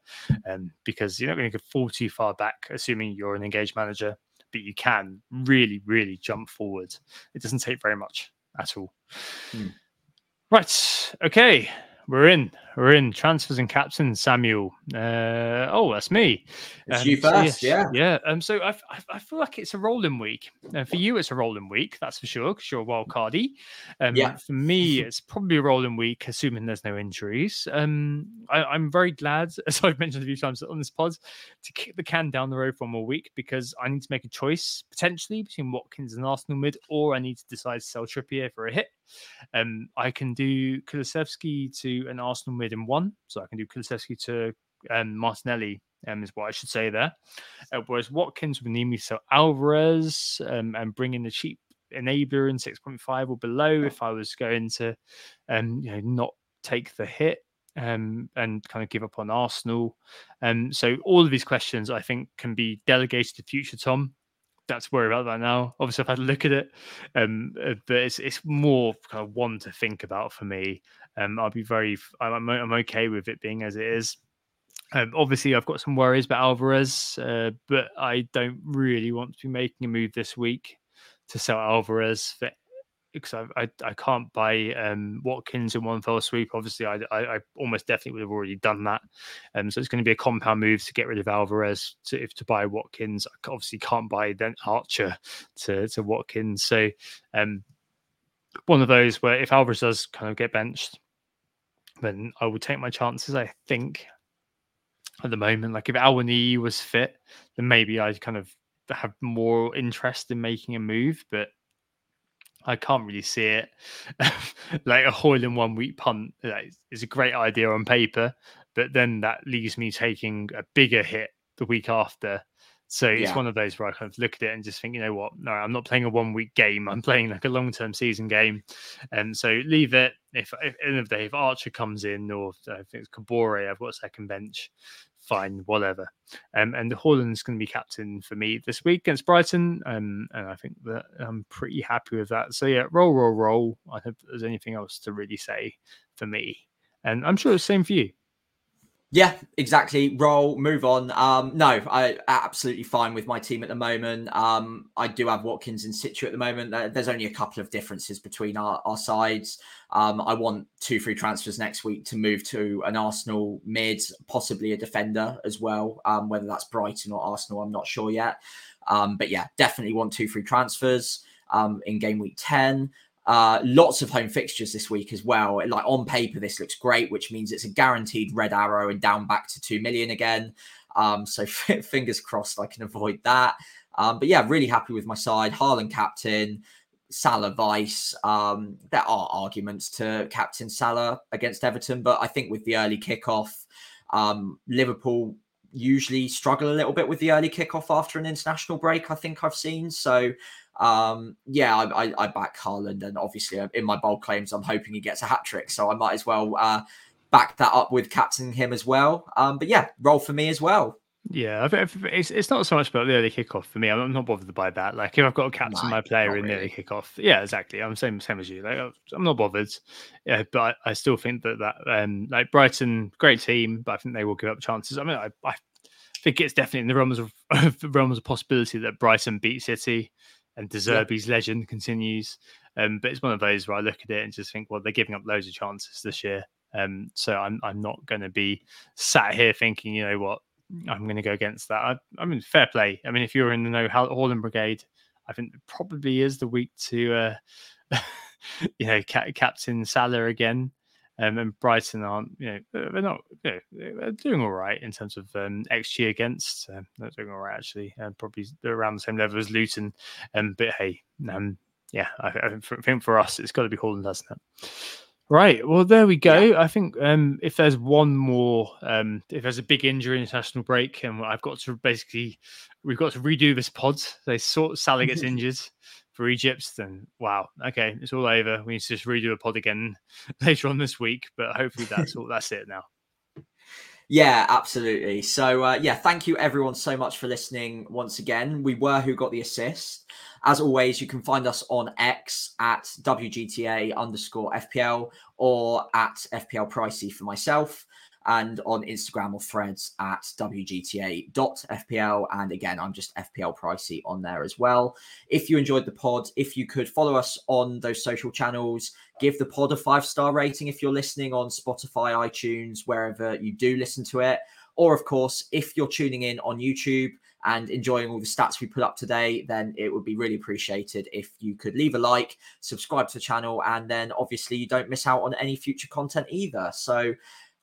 um, because you're not going to fall too far back, assuming you're an engaged manager, but you can really, really jump forward. It doesn't take very much at all. Mm. Right. Okay. We're in. We're in. Transfers and captains, Samuel. Uh, oh, that's me. It's um, you first, so yes, yeah. Yeah. Um, so I, I, I feel like it's a rolling week. Uh, for you, it's a rolling week, that's for sure, because you're a wild cardy. Um, yeah. For me, it's probably a rolling week, assuming there's no injuries. Um, I, I'm very glad, as I've mentioned a few times on this pod, to kick the can down the road for one more week, because I need to make a choice, potentially, between Watkins and Arsenal mid, or I need to decide to sell Trippier for a hit. Um, I can do Kulusevski to an Arsenal mid in one, so I can do Kulusevski to um, Martinelli, um, is what I should say there. Uh, whereas Watkins would need me to sell Alvarez um, and bring in the cheap enabler in six point five or below if I was going to, um, you know, not take the hit um, and kind of give up on Arsenal. Um, so all of these questions I think can be delegated to future Tom. That's worry about that now. Obviously, I've had a look at it, um, but it's it's more kind of one to think about for me. Um, I'll be very, I'm I'm okay with it being as it is. Um, obviously, I've got some worries about Alvarez, uh, but I don't really want to be making a move this week to sell Alvarez for, because I, I I can't buy um, Watkins in one fell swoop. Obviously, I, I I almost definitely would have already done that. Um, so it's going to be a compound move to get rid of Alvarez to if to buy Watkins. I obviously can't buy then Archer to to Watkins. So um, one of those where if Alvarez does kind of get benched, then I will take my chances, I think, at the moment. Like if Awoniyi was fit, then maybe I'd kind of have more interest in making a move, but I can't really see it. Like a Hoyland one-week punt is a great idea on paper, but then that leaves me taking a bigger hit the week after So it's yeah. one of those where I kind of look at it and just think, you know what? No, I'm not playing a one week game. I'm playing like a long term season game. And so leave it. If at the end of the day, if Archer comes in or I think it's Kabore, I've got a second bench. Fine, whatever. Um, and Haaland's going to be captain for me this week against Brighton. Um, and I think that I'm pretty happy with that. So yeah, roll, roll, roll. I don't think there's anything else to really say for me. And I'm sure it's the same for you. Yeah, exactly. Roll, move on. Um, no, I'm absolutely fine with my team at the moment. Um, I do have Watkins in situ at the moment. There's only a couple of differences between our, our sides. Um, I want two free transfers next week to move to an Arsenal mid, possibly a defender as well. Um, whether that's Brighton or Arsenal, I'm not sure yet. Um, but yeah, definitely want two free transfers um, in game week ten. Uh, lots of home fixtures this week as well. Like on paper, this looks great, which means it's a guaranteed red arrow and down back to two million again. Um, so f- fingers crossed I can avoid that. Um, but yeah, really happy with my side. Haaland captain, Salah vice. Um, there are arguments to captain Salah against Everton, but I think with the early kickoff, um, Liverpool usually struggle a little bit with the early kickoff after an international break, I think I've seen. So Um, yeah, I, I, I back Haaland, and obviously in my bold claims, I'm hoping he gets a hat trick. So I might as well uh, back that up with captaining him as well. Um, but yeah, roll for me as well. Yeah, it's it's not so much about the early kickoff for me. I'm not bothered by that. Like if I've got a captain my player really. in the early kickoff, yeah, exactly. I'm same same as you. Like I'm not bothered. Yeah, but I, I still think that that um, like Brighton, great team, but I think they will give up chances. I mean, I, I think it's definitely in the realms of the realms of possibility that Brighton beat City. And De Zerbi's yeah. legend continues. Um, but it's one of those where I look at it and just think, well, they're giving up loads of chances this year. Um, so I'm I'm not going to be sat here thinking, you know what, I'm going to go against that. I, I mean, fair play. I mean, if you're in the no Haaland brigade, I think it probably is the week to, uh, you know, ca- captain Salah again. Um, and Brighton aren't, you know, they're not, you know, they're doing all right in terms of um, X G against. Um, they're doing all right, actually. Um, probably they're around the same level as Luton. Um, but hey, um, yeah, I, I think for us, it's got to be Haaland, doesn't it? Right. Well, there we go. Yeah. I think um, if there's one more, um, if there's a big injury in international break, and I've got to basically, we've got to redo this pod. They sort Salah gets injured. For Egypt, then wow, okay, it's all over. We need to just redo a pod again later on this week, but hopefully that's all. That's it now. Yeah, absolutely. So uh, yeah, thank you everyone so much for listening once again. We were Who Got the Assist. As always, you can find us on X at W G T A underscore F P L or at F P L Pricey for myself. And on Instagram or Threads at W G T A dot F P L. And again, I'm just F P L Pricey on there as well. If you enjoyed the pod, if you could follow us on those social channels, give the pod a five-star rating if you're listening on Spotify, iTunes, wherever you do listen to it. Or of course, if you're tuning in on YouTube and enjoying all the stats we put up today, then it would be really appreciated if you could leave a like, subscribe to the channel, and then obviously you don't miss out on any future content either. So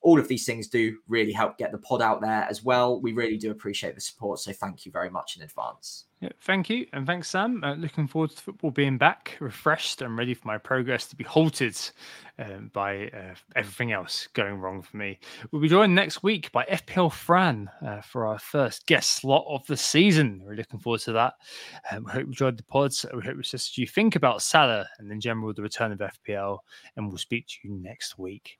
all of these things do really help get the pod out there as well. We really do appreciate the support. So thank you very much in advance. Yeah, thank you. And thanks, Sam. Uh, looking forward to football being back, refreshed and ready for my progress to be halted um, by uh, everything else going wrong for me. We'll be joined next week by F P L Fran uh, for our first guest slot of the season. We're looking forward to that. Um, we hope you enjoyed the pods. We hope it's you think about Salah and in general the return of F P L. And we'll speak to you next week.